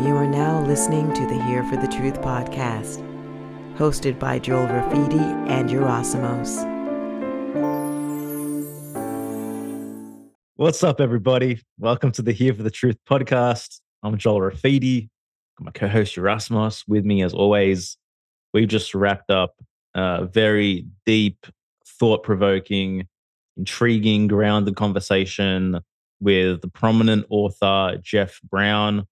You are now listening to the Here for the Truth podcast, hosted by Joel Rafidi and Yerasimos. What's up, everybody? Welcome to the Here for the Truth podcast. I'm Joel Rafidi. I'm my co-host Yerasimos. With me, as always, we've just wrapped up a very deep, thought-provoking, intriguing, grounded conversation with the prominent author Jeff Brown.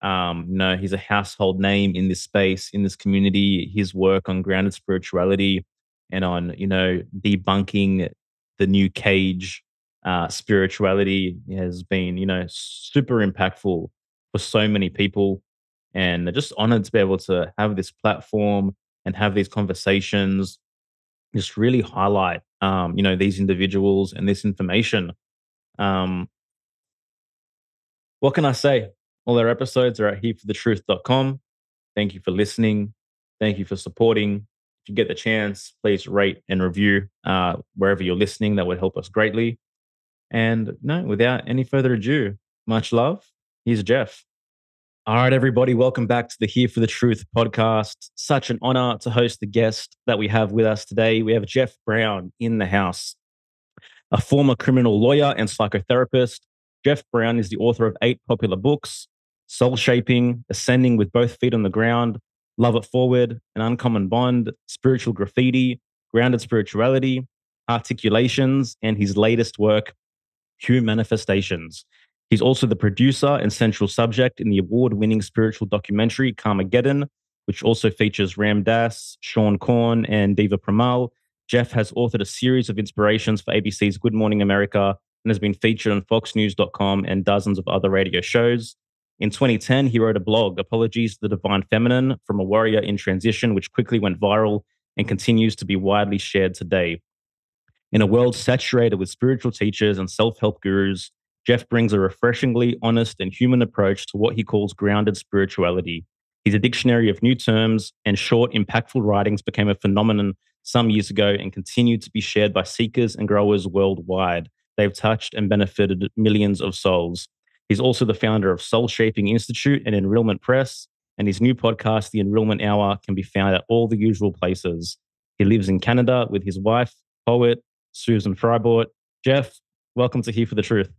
He's a household name in this space, in this community. His work on grounded spirituality and on, debunking the new cage spirituality has been, super impactful for so many people. And they're just honored to be able to have this platform and have these conversations, just really highlight, these individuals and this information. What can I say? All our episodes are at HereForTheTruth.com. Thank you for listening. Thank you for supporting. If you get the chance, please rate and review wherever you're listening. That would help us greatly. And without any further ado, much love. Here's Jeff. All right, everybody. Welcome back to the Here for the Truth podcast. Such an honor to host the guest that we have with us today. We have Jeff Brown in the house, a former criminal lawyer and psychotherapist. Jeff Brown is the author of 8 popular books: Soul Shaping, Ascending with Both Feet on the Ground, Love It Forward, An Uncommon Bond, Spiritual Graffiti, Grounded Spirituality, Articulations, and his latest work, Humanifestations. He's also the producer and central subject in the award-winning spiritual documentary, Karmageddon, which also features Ram Dass, Sean Korn, and Deva Pramal. Jeff has authored a series of inspirations for ABC's Good Morning America and has been featured on FoxNews.com and dozens of other radio shows. In 2010, he wrote a blog, Apologies to the Divine Feminine, From a Warrior in Transition, which quickly went viral and continues to be widely shared today. In a world saturated with spiritual teachers and self-help gurus, Jeff brings a refreshingly honest and human approach to what he calls grounded spirituality. He's a dictionary of new terms, and short, impactful writings became a phenomenon some years ago and continue to be shared by seekers and growers worldwide. They've touched and benefited millions of souls. He's also the founder of Soul Shaping Institute and Enrealment Press, and his new podcast, The Enrealment Hour, can be found at all the usual places. He lives in Canada with his wife, poet Susan Freibort. Jeff, welcome to Here for the Truth.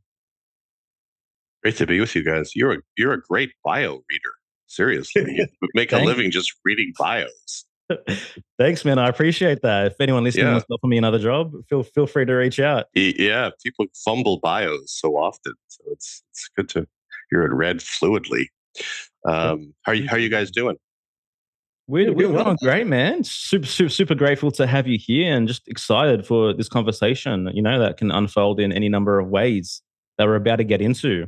Great to be with you guys. You're a great bio reader. Seriously, you make a living just reading bios. Thanks, man. I appreciate that. If anyone listening wants to offer me another job, feel free to reach out. Yeah, people fumble bios so often, so it's good to hear it read fluidly. How are you guys doing? We're great, man. Super grateful to have you here, and just excited for this conversation. That can unfold in any number of ways that we're about to get into.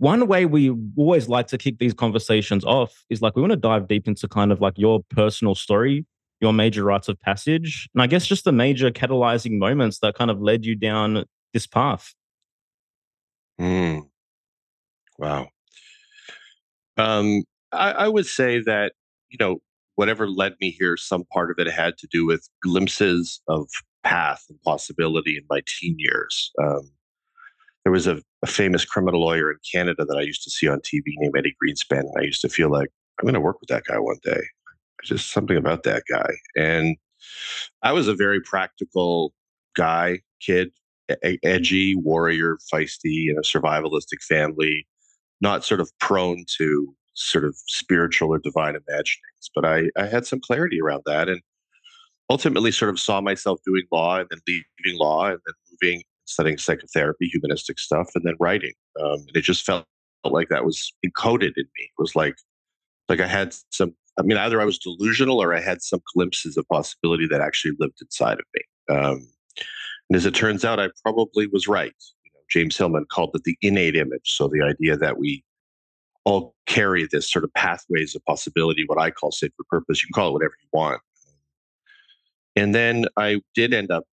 One way we always like to kick these conversations off is we want to dive deep into your personal story, your major rites of passage, and I guess just the major catalyzing moments that led you down this path. Wow. I would say that, whatever led me here, some part of it had to do with glimpses of path and possibility in my teen years. There was a famous criminal lawyer in Canada that I used to see on TV named Eddie Greenspan, and I used to feel like, I'm going to work with that guy one day. Just something about that guy. And I was a very practical guy, kid, edgy, warrior, feisty, in a survivalistic family, not sort of prone to sort of spiritual or divine imaginings. But I had some clarity around that, and ultimately sort of saw myself doing law, and then leaving law, and then moving, studying psychotherapy, humanistic stuff, and then writing. And it just felt like that was encoded in me. It was like I had some, either I was delusional or I had some glimpses of possibility that actually lived inside of me. And as it turns out, I probably was right. James Hillman called it the innate image. So the idea that we all carry this sort of pathways of possibility, what I call sacred purpose. You can call it whatever you want. And then I did end up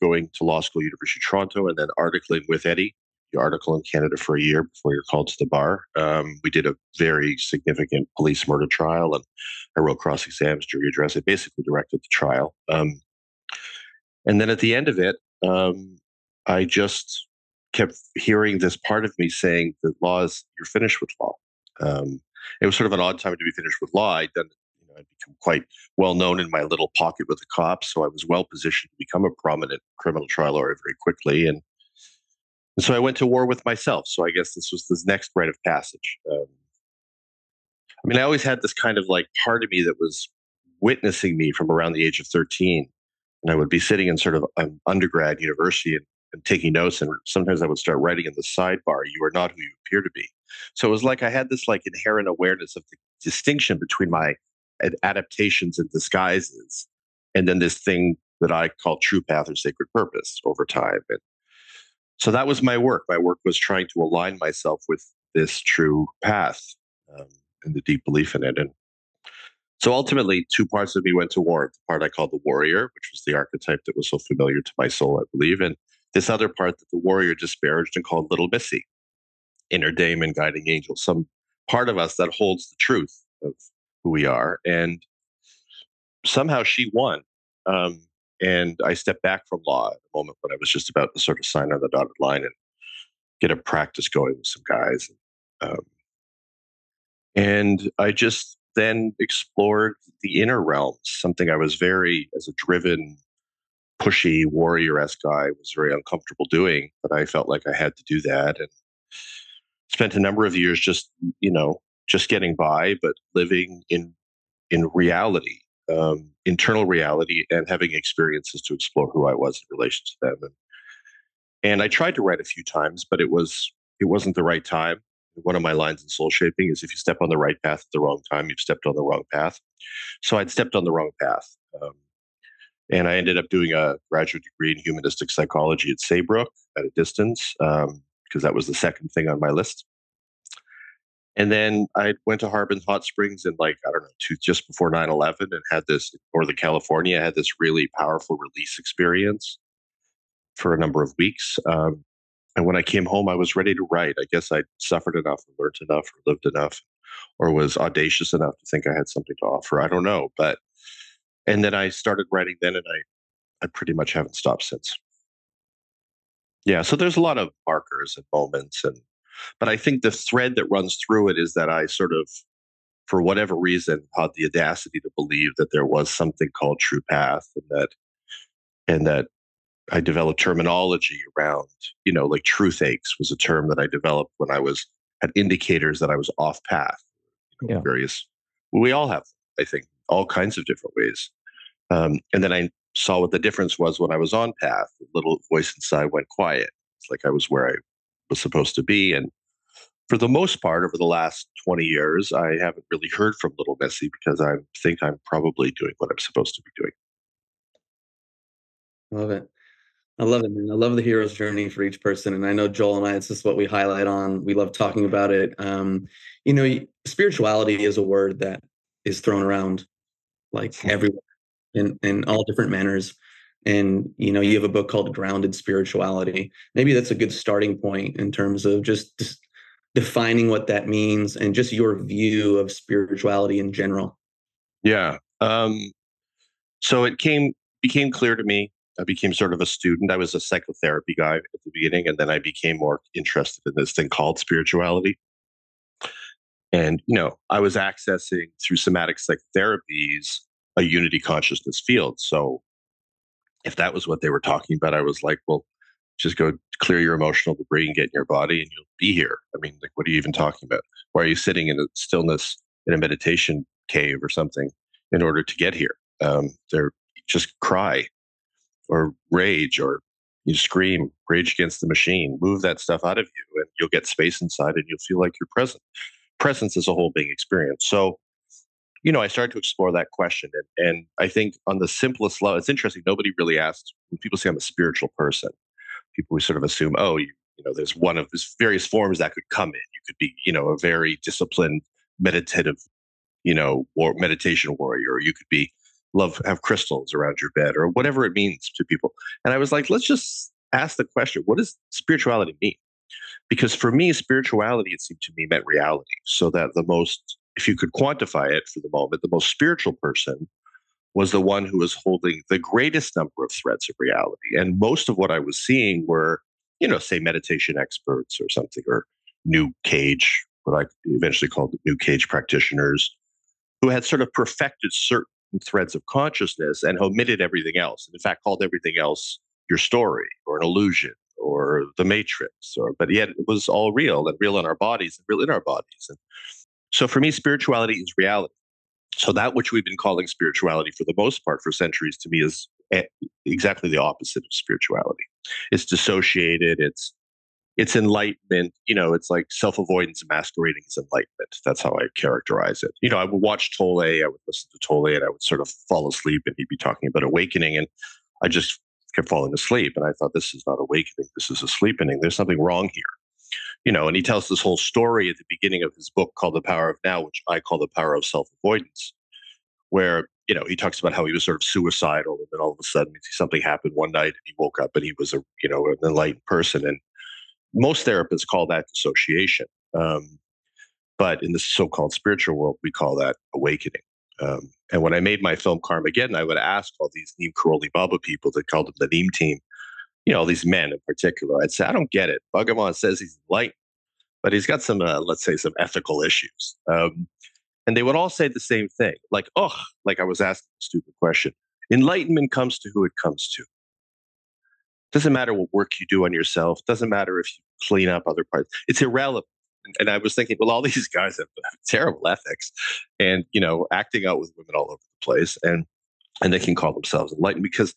going to law school, University of Toronto, and then articling with Eddie. You article in Canada for a year before you're called to the bar. We did a very significant police murder trial, and I wrote cross exams, jury address. I basically directed the trial. And then at the end of it, I just kept hearing this part of me saying that you're finished with law. It was sort of an odd time to be finished with law. I'd done, I'd become quite well known in my little pocket with the cops, so I was well positioned to become a prominent criminal trial lawyer very quickly. And so I went to war with myself. So I guess this was this next rite of passage. I always had this kind of part of me that was witnessing me from around the age of 13. And I would be sitting in sort of undergrad university and taking notes. And sometimes I would start writing in the sidebar, "You are not who you appear to be." So it was like I had this inherent awareness of the distinction between my adaptations and disguises, and then this thing that I call true path or sacred purpose over time. And so that was my work. My work was trying to align myself with this true path and the deep belief in it. And so ultimately, two parts of me went to war. The part I called the warrior, which was the archetype that was so familiar to my soul, I believe, and this other part that the warrior disparaged and called Little Missy, inner daemon, guiding angel, some part of us that holds the truth of who we are. And somehow she won. And I stepped back from law at the moment when I was just about to sort of sign on the dotted line and get a practice going with some guys. And I just then explored the inner realms, something I was very, as a driven, pushy, warrior-esque guy, was very uncomfortable doing, but I felt like I had to do that. And spent a number of years just getting by, but living in reality, internal reality, and having experiences to explore who I was in relation to them. And I tried to write a few times, but it wasn't the right time. One of my lines in Soul Shaping is, if you step on the right path at the wrong time, you've stepped on the wrong path. So I'd stepped on the wrong path. And I ended up doing a graduate degree in humanistic psychology at Saybrook at a distance, because that was the second thing on my list. And then I went to Harbin Hot Springs in just before 9/11, and had this, Northern California, had this really powerful release experience for a number of weeks. And when I came home, I was ready to write. I guess I'd suffered enough, learned enough, lived enough, or was audacious enough to think I had something to offer. I don't know. And then I started writing then, and I pretty much haven't stopped since. Yeah, so there's a lot of markers and moments, but I think the thread that runs through it is that I sort of, for whatever reason, had the audacity to believe that there was something called true path, and that I developed terminology around, truth aches was a term that I developed when I had indicators that I was off path. Yeah. We all have, I think, all kinds of different ways. And then I saw what the difference was when I was on path. The little voice inside went quiet. It's like I was where I was supposed to be. And for the most part, over the last 20 years, I haven't really heard from Little Missy, because I think I'm probably doing what I'm supposed to be doing. Love it. I love it, man. I love the hero's journey for each person. And I know Joel and I, it's just what we highlight on. We love talking about it. Spirituality is a word that is thrown around everywhere in all different manners. And, you have a book called Grounded Spirituality. Maybe that's a good starting point in terms of just defining what that means and just your view of spirituality in general. Yeah. So it became clear to me. I became sort of a student. I was a psychotherapy guy at the beginning, and then I became more interested in this thing called spirituality. And, I was accessing through somatic psychotherapies a unity consciousness field. So if that was what they were talking about, I was like, well, just go clear your emotional debris and get in your body and you'll be here. What are you even talking about? Why are you sitting in a stillness in a meditation cave or something in order to get here? Just cry. Or rage, or you scream, rage against the machine, move that stuff out of you, and you'll get space inside and you'll feel like you're present. Presence is a whole being experience. So, I started to explore that question. And I think on the simplest level, it's interesting, nobody really asked, when people say I'm a spiritual person, people sort of assume, there's one of these various forms that could come in. You could be, a very disciplined, meditative, or meditation warrior, or you could be, have crystals around your bed, or whatever it means to people. And I was like, let's just ask the question, what does spirituality mean? Because for me, spirituality, it seemed to me, meant reality. So that if you could quantify it for the moment, the most spiritual person was the one who was holding the greatest number of threads of reality. And most of what I was seeing were, say meditation experts or something, or new cage what I eventually called the New Cage practitioners, who had sort of perfected certain threads of consciousness and omitted everything else, and in fact called everything else your story or an illusion or the matrix, or but yet it was all real and real in our bodies and real in our bodies. And so for me, spirituality is reality. So that which we've been calling spirituality for the most part for centuries, to me, is exactly the opposite of spirituality. It's dissociated. It's enlightenment. You know, it's like self-avoidance masquerading as enlightenment. That's how I characterize it. You know, I would watch Tolle, I would listen to Tolle, and I would sort of fall asleep, and he'd be talking about awakening, and I just kept falling asleep. And I thought, this is not awakening. This is asleepening. There's something wrong here. You know, and he tells this whole story at the beginning of his book called The Power of Now, which I call The Power of Self-Avoidance, where, you know, he talks about how he was sort of suicidal, and then all of a sudden something happened one night and he woke up and he was, an enlightened person. And most therapists call that dissociation. But in the so-called spiritual world, we call that awakening. And when I made my film Karmageddon, I would ask all these Neem Karoli Baba people that called them the Neem team, you know, these men in particular, I'd say, I don't get it. Bhagavan says he's enlightened, but he's got some, let's say, some ethical issues. And they would all say the same thing. Like I was asked a stupid question. Enlightenment comes to who it comes to. Doesn't matter what work you do on yourself. Doesn't matter if you clean up other parts. It's irrelevant. And I was thinking, well, all these guys have terrible ethics and, you know, acting out with women all over the place. And they can call themselves enlightened because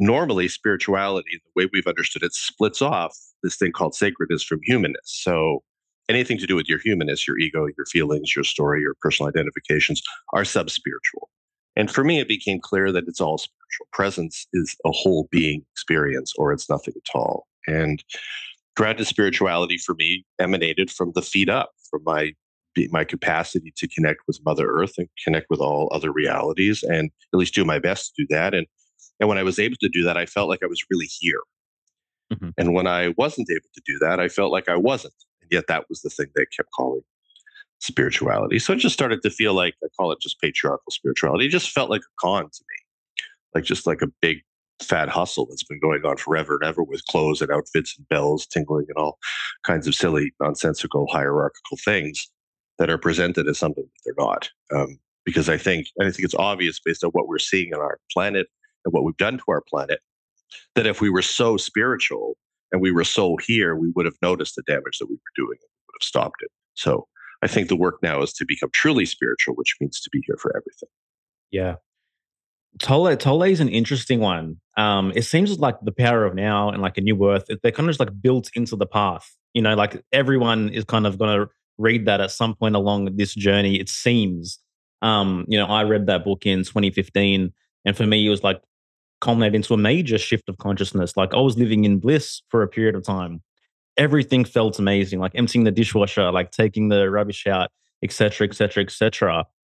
normally spirituality, the way we've understood it, splits off this thing called sacredness from humanness. So anything to do with your humanness, your ego, your feelings, your story, your personal identifications are sub-spiritual. And for me, it became clear that it's all spiritual. Presence is a whole being experience, or it's nothing at all. And grounded spirituality for me emanated from the feet up, from my capacity to connect with Mother Earth and connect with all other realities, and at least do my best to do that. And when I was able to do that, I felt like I was really here. Mm-hmm. And when I wasn't able to do that, I felt like I wasn't. And yet that was the thing they kept calling spirituality. So it just started to feel like, I call it just patriarchal spirituality. It just felt like a con to me, like a big fat hustle that's been going on forever and ever with clothes and outfits and bells tingling and all kinds of silly, nonsensical, hierarchical things that are presented as something that they're not. Because I think it's obvious based on what we're seeing on our planet and what we've done to our planet, that if we were so spiritual and we were so here, we would have noticed the damage that we were doing and would have stopped it. So I think the work now is to become truly spiritual, which means to be here for everything. Yeah. Tolle is an interesting one. It seems like the power of now and like a new earth, they're kind of just like built into the path. You know, like everyone is kind of going to read that at some point along this journey, it seems. I read that book in 2015, and for me, it was like culminated into a major shift of consciousness. Like I was living in bliss for a period of time. Everything felt amazing, like emptying the dishwasher, like taking the rubbish out, etc.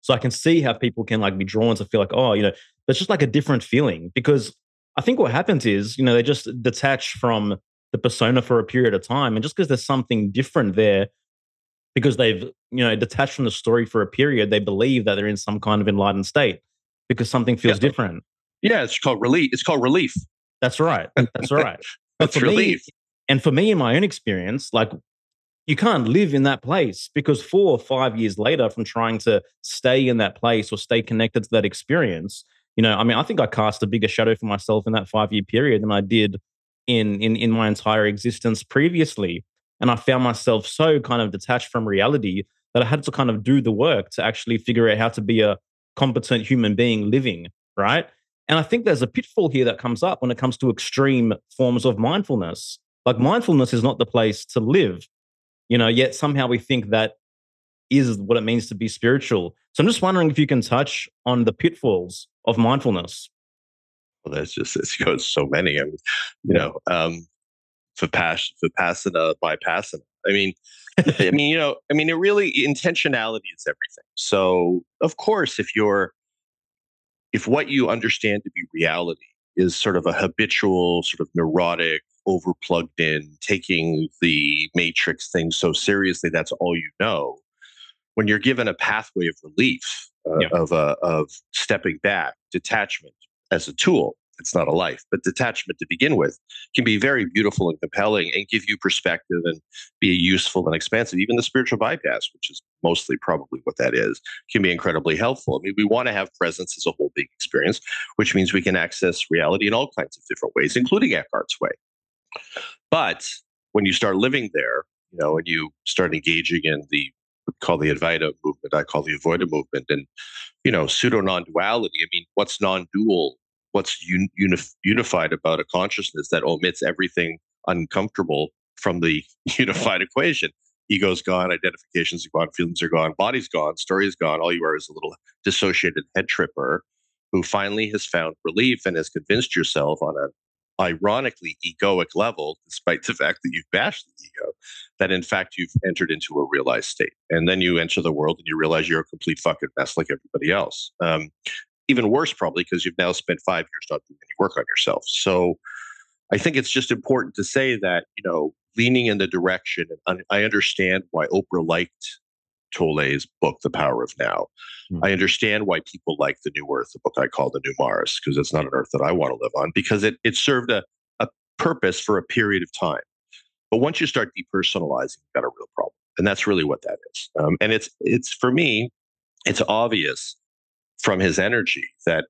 So I can see how people can like be drawn to feel like, oh, you know, that's just like a different feeling, because I think what happens is, you know, they just detach from the persona for a period of time. And just because there's something different there, because they've, you know, detached from the story for a period, they believe that they're in some kind of enlightened state because something feels different. Yeah, it's called relief. That's right. But it's relief. And for me, in my own experience, like you can't live in that place, because 4 or 5 years later from trying to stay in that place or stay connected to that experience, you know, I mean, I think I cast a bigger shadow for myself in that 5-year period than I did in my entire existence previously. And I found myself so kind of detached from reality that I had to kind of do the work to actually figure out how to be a competent human being living, right? And I think there's a pitfall here that comes up when it comes to extreme forms of mindfulness. Like mindfulness is not the place to live, you know, yet somehow we think that is what it means to be spiritual. So I'm just wondering if you can touch on the pitfalls of mindfulness. Well, there's just, it's got so many, I mean, you know, Vipassana, Vipassana. It really, intentionality is everything. So of course, if what you understand to be reality is sort of a habitual, sort of neurotic, over plugged in, taking the matrix thing so seriously, that's all you know. When you're given a pathway of relief, of stepping back, detachment as a tool, it's not a life, but detachment to begin with can be very beautiful and compelling and give you perspective and be useful and expansive. Even the spiritual bypass, which is mostly probably what that is, can be incredibly helpful. I mean, we want to have presence as a whole being experience, which means we can access reality in all kinds of different ways, including Eckhart's way. But when you start living there, you know, and you start engaging in the call the Advaita movement, I call the Avoida movement, and, you know, pseudo non-duality. I mean, what's non-dual? What's unified about a consciousness that omits everything uncomfortable from the unified equation? Ego's gone, identifications are gone, feelings are gone, body's gone, story's gone. All you are is a little dissociated head tripper who finally has found relief and has convinced yourself on a ironically egoic level, despite the fact that you've bashed the ego, that in fact you've entered into a realized state. And then you enter the world and you realize you're a complete fucking mess like everybody else. Even worse probably, because you've now spent 5 years not doing any work on yourself. So I think it's just important to say that, you know, leaning in the direction, and I understand why Oprah liked Tolle's book, The Power of Now. I understand why people like The New Earth, the book I call The New Mars, because it's not an earth that I want to live on, because it served a purpose for a period of time. But once you start depersonalizing, you've got a real problem. And that's really what that is. And it's for me, it's obvious from his energy that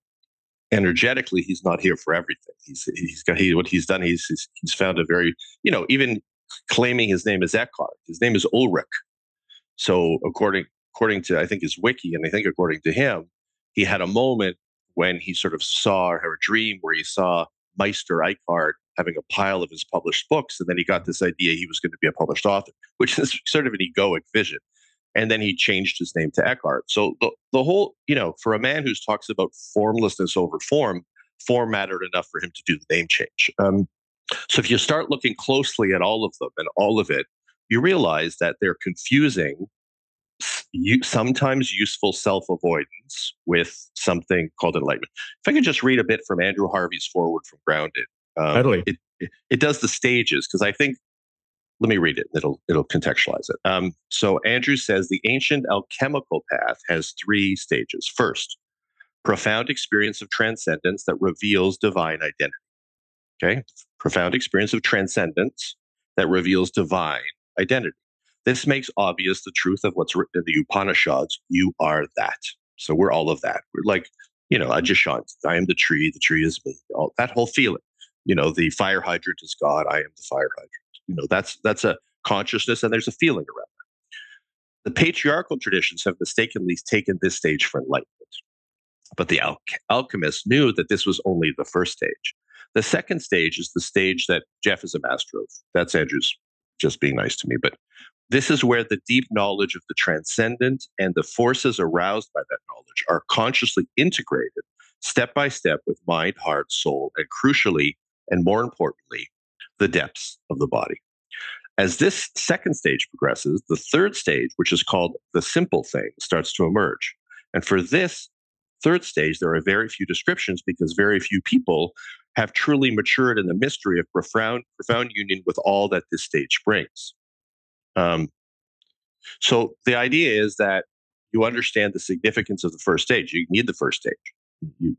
energetically, he's not here for everything. He's found a very, you know, even claiming his name is Eckhart, his name is Ulrich. So according to, I think, his wiki, and I think according to him, he had a moment when he sort of saw her dream where he saw Meister Eckhart having a pile of his published books. And then he got this idea he was going to be a published author, which is sort of an egoic vision. And then he changed his name to Eckhart. So the whole, you know, for a man who talks about formlessness over form, form mattered enough for him to do the name change. So if you start looking closely at all of them and all of it, you realize that they're confusing sometimes useful self-avoidance with something called enlightenment. If I could just read a bit from Andrew Harvey's foreword from Grounded. Totally. It does the stages, because I think, let me read it, it'll contextualize it. So Andrew says, the ancient alchemical path has 3 stages. First, profound experience of transcendence that reveals divine identity. Okay? Profound experience of transcendence that reveals divine identity. This makes obvious the truth of what's written in the Upanishads. You are that. So we're all of that. We're like, you know, Ajahn, I am the tree is me. All that whole feeling. You know, the fire hydrant is God, I am the fire hydrant. You know, that's a consciousness, and there's a feeling around that. The patriarchal traditions have mistakenly taken this stage for enlightenment. But the alchemists knew that this was only the first stage. The second stage is the stage that Jeff is a master of. That's Andrew's just being nice to me. But this is where the deep knowledge of the transcendent and the forces aroused by that knowledge are consciously integrated step by step with mind, heart, soul, and crucially, and more importantly, the depths of the body. As this second stage progresses, the third stage, which is called the simple thing, starts to emerge. And for this third stage, there are very few descriptions because very few people have truly matured in the mystery of profound union with all that this stage brings. So the idea is that you understand the significance of the first stage. You need the first stage.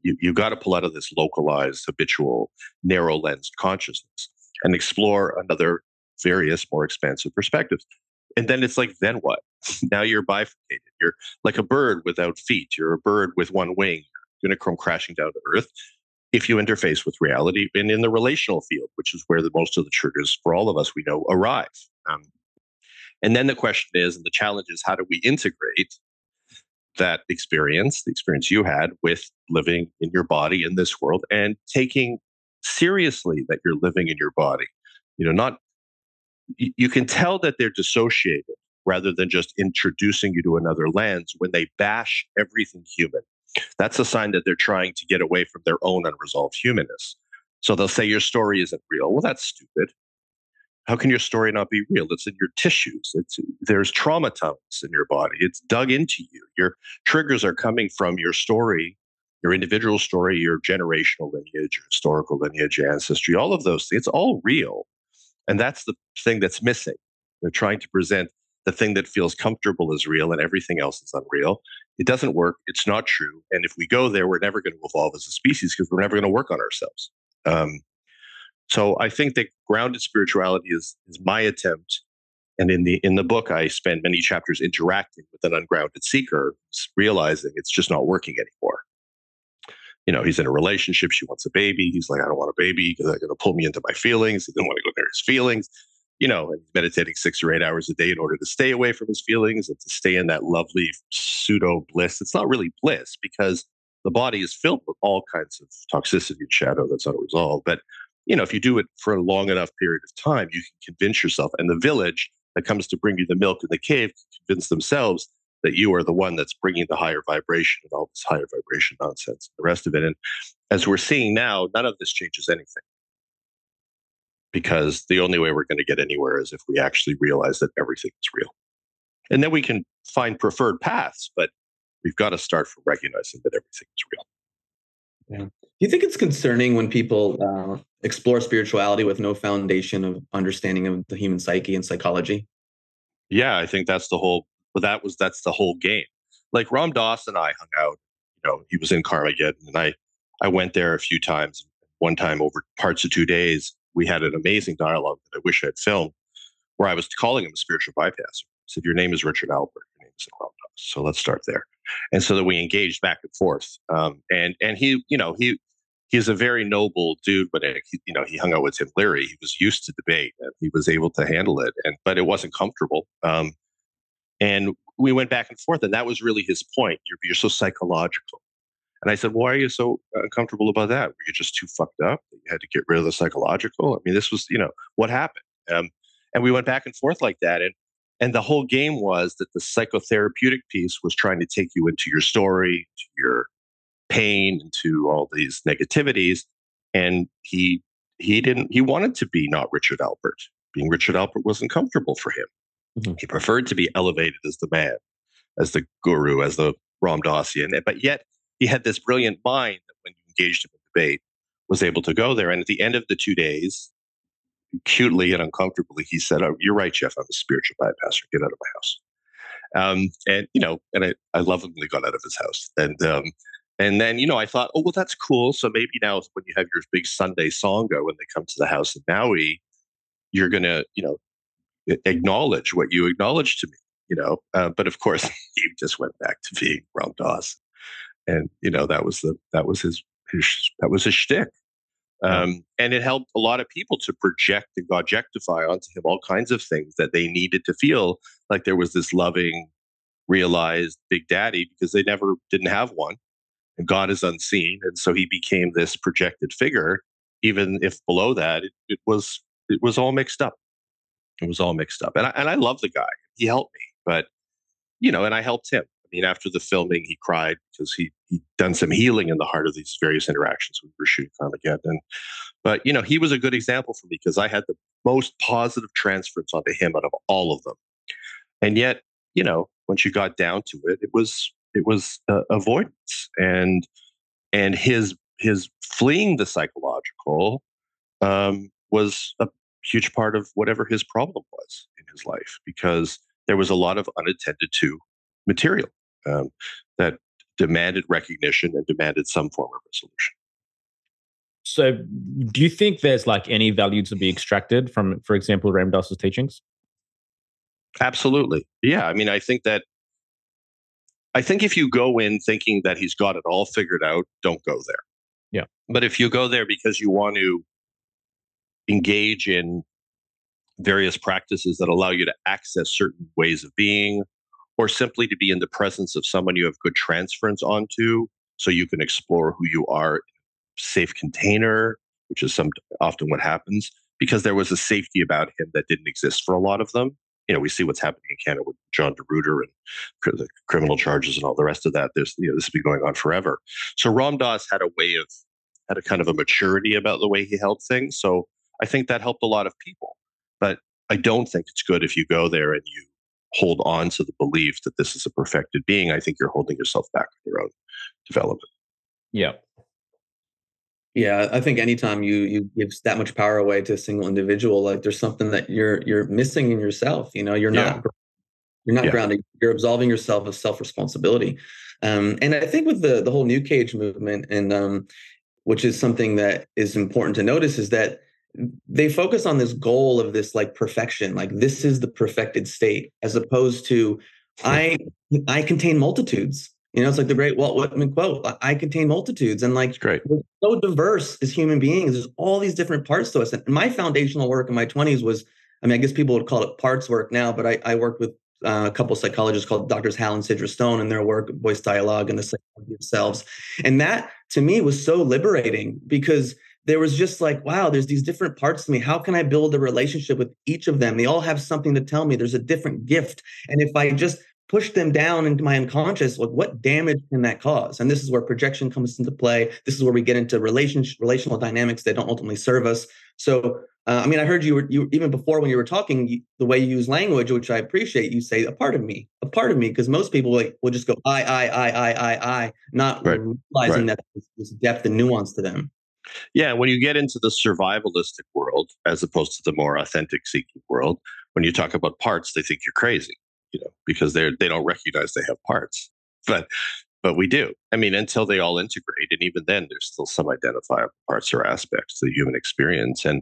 You got to pull out of this localized, habitual, narrow-lensed consciousness and explore another various, more expansive perspectives. And then it's like, then what? Now you're bifurcated. You're like a bird without feet. You're a bird with one wing. You're going to come crashing down to earth if you interface with reality and in the relational field, which is where the most of the triggers for all of us we know arrive. And then the question is, and the challenge is, how do we integrate that experience, the experience you had with living in your body in this world, and taking seriously that you're living in your body? You know, not, you can tell that they're dissociated rather than just introducing you to another lens when they bash everything human. That's a sign that they're trying to get away from their own unresolved humanness. So they'll say your story isn't real. Well, that's stupid. How can your story not be real? It's in your tissues. There's trauma tunnels in your body. It's dug into you. Your triggers are coming from your story, your individual story, your generational lineage, your historical lineage, ancestry, all of those things. It's all real. And that's the thing that's missing. They're trying to present the thing that feels comfortable is real and everything else is unreal. It doesn't work. It's not true. And if we go there, we're never going to evolve as a species because we're never going to work on ourselves. So I think that grounded spirituality is my attempt. And in the book, I spend many chapters interacting with an ungrounded seeker, realizing it's just not working anymore. You know, he's in a relationship. She wants a baby. He's like, I don't want a baby because they're going to pull me into my feelings. He didn't want to go near his feelings. You know, and meditating 6 or 8 hours a day in order to stay away from his feelings and to stay in that lovely pseudo bliss. It's not really bliss because the body is filled with all kinds of toxicity and shadow that's unresolved. But, you know, if you do it for a long enough period of time, you can convince yourself, and the village that comes to bring you the milk in the cave can convince themselves that you are the one that's bringing the higher vibration and all this higher vibration nonsense and the rest of it. And as we're seeing now, none of this changes anything. Because the only way we're going to get anywhere is if we actually realize that everything is real. And then we can find preferred paths, but we've got to start from recognizing that everything is real. Yeah. Do you think it's concerning when people explore spirituality with no foundation of understanding of the human psyche and psychology? Yeah, I think that's the whole, that's the whole game. Like Ram Dass and I hung out, you know, he was in Karmageddon and I went there a few times, one time over parts of 2 days. We had an amazing dialogue that I wish I had filmed where I was calling him a spiritual bypasser. I said, your name is Richard Albert. Your name is Ram Dass. So let's start there. And so that we engaged back and forth. And he, you know, he's a very noble dude, but you know, he hung out with Tim Leary. He was used to debate and he was able to handle it, but it wasn't comfortable. And we went back and forth and that was really his point. You're so psychological. And I said, why are you so uncomfortable about that? Were you just too fucked up that you had to get rid of the psychological? I mean, this was, you know, what happened? And we went back and forth like that. And the whole game was that the psychotherapeutic piece was trying to take you into your story, to your pain, into all these negativities. And he wanted to be not Richard Albert. Being Richard Albert wasn't comfortable for him. Mm-hmm. He preferred to be elevated as the man, as the guru, as the Ram Dassian. But yet, he had this brilliant mind that when you engaged him in debate, was able to go there. And at the end of the 2 days, cutely and uncomfortably, he said, oh, you're right, Jeff, I'm a spiritual bypasser. Get out of my house. And, you know, and I lovingly got out of his house. And then, you know, I thought, oh, well, that's cool. So maybe now when you have your big Sunday Sangha, when they come to the house in Maui, you're going to, you know, acknowledge what you acknowledged to me, you know. But of course, he just went back to being Ram Dass. And you know that was his shtick, and it helped a lot of people to project and objectify onto him all kinds of things that they needed to feel like there was this loving, realized big daddy because they never didn't have one, and God is unseen, and so he became this projected figure, even if below that it was all mixed up, and I love the guy. He helped me, but you know, and I helped him. I mean, after the filming, he cried because he'd done some healing in the heart of these various interactions we were shooting Karmageddon. But, you know, he was a good example for me because I had the most positive transference onto him out of all of them. And yet, you know, once you got down to it, it was avoidance and his fleeing the psychological was a huge part of whatever his problem was in his life because there was a lot of unattended to material that demanded recognition and demanded some form of resolution. So do you think there's like any value to be extracted from, for example, Ram Dass's teachings? Absolutely. Yeah. I mean, I think if you go in thinking that he's got it all figured out, don't go there. Yeah. But if you go there because you want to engage in various practices that allow you to access certain ways of being, or simply to be in the presence of someone you have good transference onto so you can explore who you are in a safe container, which is often what happens, because there was a safety about him that didn't exist for a lot of them. You know, we see what's happening in Canada with John DeRuiter and the criminal charges and all the rest of that. There's, you know, this has been going on forever. So Ram Dass had a kind of a maturity about the way he held things. So I think that helped a lot of people. But I don't think it's good if you go there and you hold on to the belief that this is a perfected being. I think you're holding yourself back from your own development. Yeah. Yeah. I think anytime you give that much power away to a single individual, like there's something that you're missing in yourself, you know, you're not You're not grounding. You're absolving yourself of self-responsibility. And I think with the whole New Cage movement, and which is something that is important to notice, is that they focus on this goal of this like perfection, like this is the perfected state, as opposed to I contain multitudes. You know, it's like the great Walt Whitman quote, I contain multitudes. And like, great. We're so diverse as human beings. There's all these different parts to us. And my foundational work in my 20s was, I mean, I guess people would call it parts work now, but I worked with a couple of psychologists called Doctors Hal and Sidra Stone and their work, Voice Dialogue and the Psychology of Selves. And that to me was so liberating because there was just like, wow, there's these different parts to me. How can I build a relationship with each of them? They all have something to tell me. There's a different gift. And if I just push them down into my unconscious, like what damage can that cause? And this is where projection comes into play. This is where we get into relational dynamics that don't ultimately serve us. So, I mean, I heard you even before when you were talking, the way you use language, which I appreciate, you say a part of me, because most people will just go, I, not realizing that there's depth and nuance to them. Yeah, when you get into the survivalistic world, as opposed to the more authentic seeking world, when you talk about parts, they think you're crazy, you know, because they don't recognize they have parts. But we do. I mean, until they all integrate, and even then, there's still some identifiable parts or aspects of the human experience. And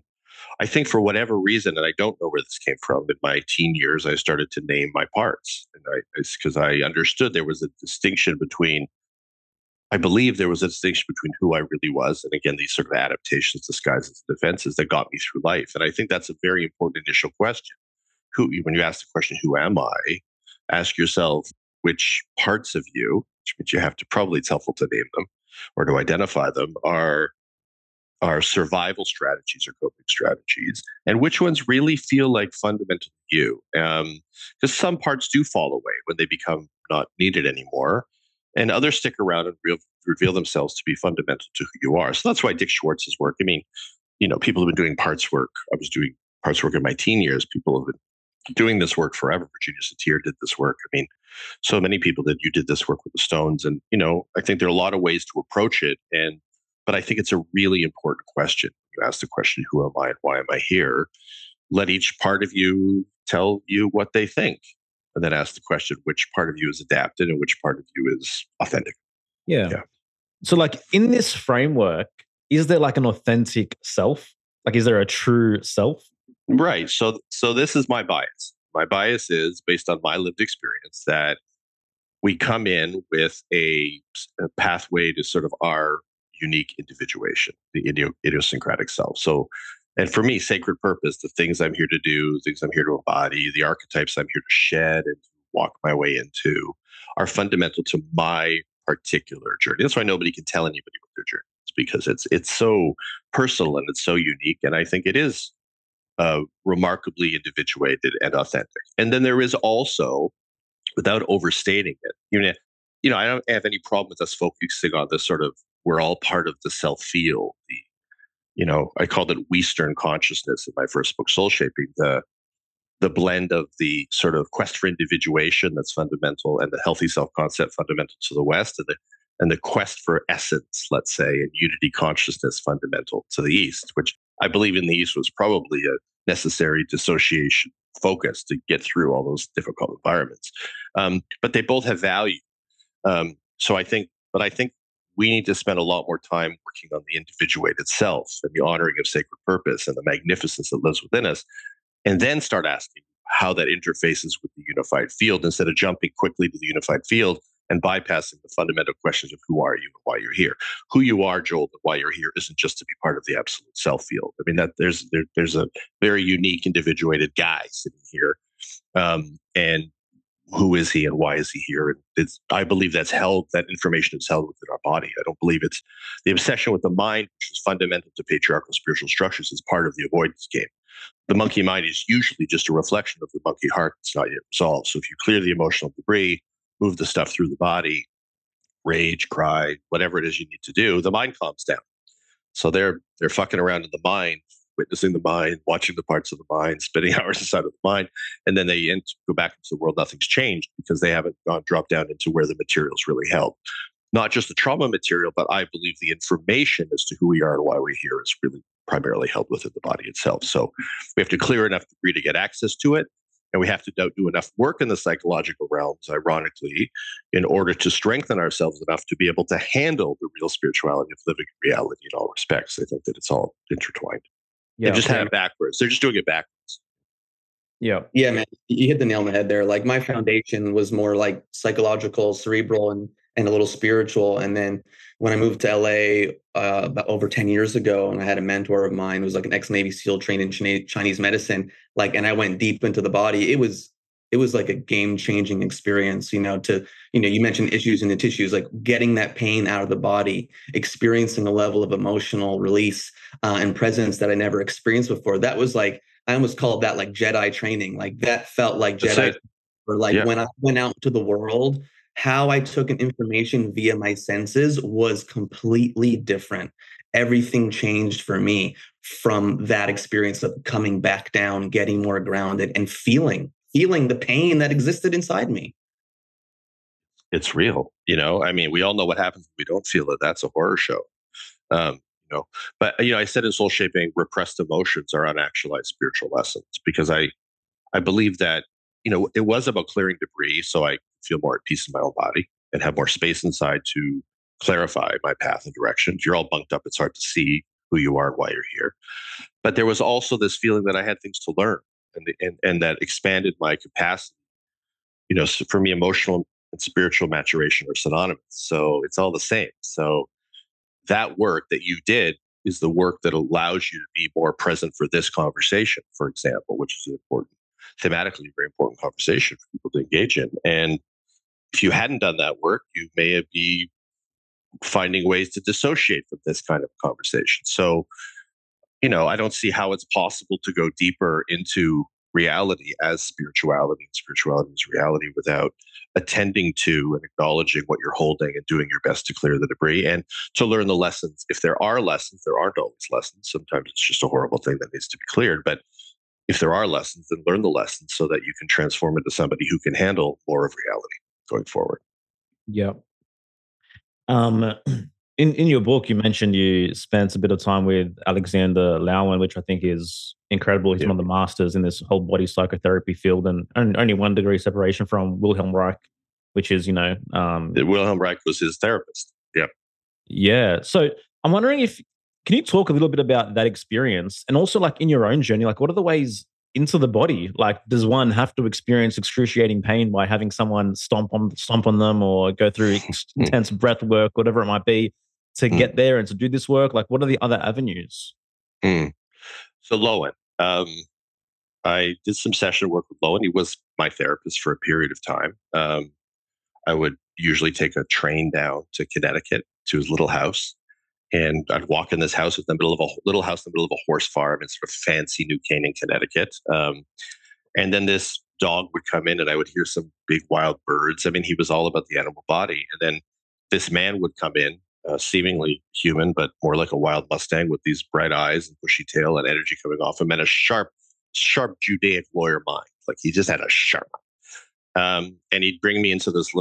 I think for whatever reason, and I don't know where this came from, in my teen years, I started to name my parts. And it's because I understood there was a distinction between, I believe there was a distinction between who I really was. And again, these sort of adaptations, disguises, defenses that got me through life. And I think that's a very important initial question. When you ask the question, who am I? Ask yourself which parts of you, which you have to probably, it's helpful to name them or to identify them, are survival strategies or coping strategies, and which ones really feel like fundamental to you. Because some parts do fall away when they become not needed anymore, and others stick around and reveal themselves to be fundamental to who you are. So that's why Dick Schwartz's work, I mean, you know, people have been doing parts work. I was doing parts work in my teen years. People have been doing this work forever. Virginia Satir did this work. I mean, so many people did. You did this work with the Stones. And, you know, I think there are a lot of ways to approach it. But I think it's a really important question. You ask the question, who am I and why am I here? Let each part of you tell you what they think. And then ask the question, which part of you is adapted and which part of you is authentic? Yeah. So like in this framework, is there like an authentic self? Like, is there a true self? Right. So this is my bias. My bias is based on my lived experience that we come in with a pathway to sort of our unique individuation, the idiosyncratic self. So, and for me, sacred purpose, the things I'm here to do, things I'm here to embody, the archetypes I'm here to shed and walk my way into are fundamental to my particular journey. That's why nobody can tell anybody what their journey is, because it's so personal and it's so unique. And I think it is remarkably individuated and authentic. And then there is also, without overstating it, you know, I don't have any problem with us focusing on this sort of, we're all part of the self-feel, you know, I called it Western consciousness in my first book, Soul Shaping, the blend of the sort of quest for individuation that's fundamental and the healthy self-concept fundamental to the West and the quest for essence, let's say, and unity consciousness fundamental to the East, which I believe in the East was probably a necessary dissociation focus to get through all those difficult environments. But they both have value. I think we need to spend a lot more time working on the individuated self and the honoring of sacred purpose and the magnificence that lives within us, and then start asking how that interfaces with the unified field instead of jumping quickly to the unified field and bypassing the fundamental questions of who are you and why you're here. Who you are, Joel, and why you're here isn't just to be part of the absolute self field. I mean, that there's a very unique individuated guy sitting here, and who is he and why is he here? And I believe that information is held within our body. I don't believe it's the obsession with the mind, which is fundamental to patriarchal spiritual structures, is part of the avoidance game. The monkey mind is usually just a reflection of the monkey heart that's not yet resolved. So if you clear the emotional debris, move the stuff through the body, rage, cry, whatever it is you need to do, the mind calms down. So they're fucking around in the mind, witnessing the mind, watching the parts of the mind, spending hours inside of the mind, and then they go back into the world. Nothing's changed because they haven't dropped down into where the material's really held. Not just the trauma material, but I believe the information as to who we are and why we're here is really primarily held within the body itself. So we have to clear enough debris to get access to it, And we have to do enough work in the psychological realms, ironically, in order to strengthen ourselves enough to be able to handle the real spirituality of living reality in all respects. I think that it's all intertwined. Yeah, they just have it backwards. They're just doing it backwards. Yeah. Yeah, man, you hit the nail on the head there. Like my foundation was more like psychological, cerebral, and a little spiritual. And then when I moved to LA about over 10 years ago, and I had a mentor of mine who was like an ex-Navy SEAL trained in Chinese medicine, like, and I went deep into the body. It was like a game-changing experience, you mentioned issues in the tissues, like getting that pain out of the body, experiencing a level of emotional release and presence that I never experienced before. That was like, I almost called that like Jedi training. Like that felt like Jedi, or like when I went out to the world, how I took in information via my senses was completely different. Everything changed for me from that experience of coming back down, getting more grounded, and feeling the pain that existed inside me. It's real. I mean, we all know what happens when we don't feel it. That's a horror show. But I said in Soul Shaping, repressed emotions are unactualized spiritual lessons, because I believe that, it was about clearing debris. So I feel more at peace in my own body and have more space inside to clarify my path and direction. You're all bunked up. It's hard to see who you are and why you're here. But there was also this feeling that I had things to learn, and that expanded my capacity. So for me, emotional and spiritual maturation are synonymous. So it's all the same. So that work that you did is the work that allows you to be more present for this conversation, for example, which is thematically very important conversation for people to engage in. And if you hadn't done that work, you may be finding ways to dissociate from this kind of conversation. So, I don't see how it's possible to go deeper into reality as spirituality, and spirituality is reality, without attending to and acknowledging what you're holding and doing your best to clear the debris and to learn the lessons. If there are lessons, there aren't always lessons. Sometimes it's just a horrible thing that needs to be cleared. But if there are lessons, then learn the lessons so that you can transform into somebody who can handle more of reality going forward. Yeah. In your book, you mentioned you spent a bit of time with Alexander Lowen, which I think is incredible. He's one of the masters in this whole body psychotherapy field, and only one degree separation from Wilhelm Reich, which is, Wilhelm Reich was his therapist. Yeah. Yeah. So I'm wondering can you talk a little bit about that experience, and also like in your own journey, like what are the ways into the body? Like, does one have to experience excruciating pain by having someone stomp on them or go through intense breath work, whatever it might be, to get there and to do this work? Like, what are the other avenues? So Lowen, I did some session work with Lowen. He was my therapist for a period of time. I would usually take a train down to Connecticut to his little house. And I'd walk in this house in the middle of a little house in the middle of a horse farm in sort of fancy New Canaan, Connecticut. And then this dog would come in, and I would hear some big wild birds. I mean, he was all about the animal body. And then this man would come in, seemingly human, but more like a wild Mustang with these bright eyes and bushy tail and energy coming off him, and a sharp Judaic lawyer mind. Like he just had a sharp mind. And he'd bring me into this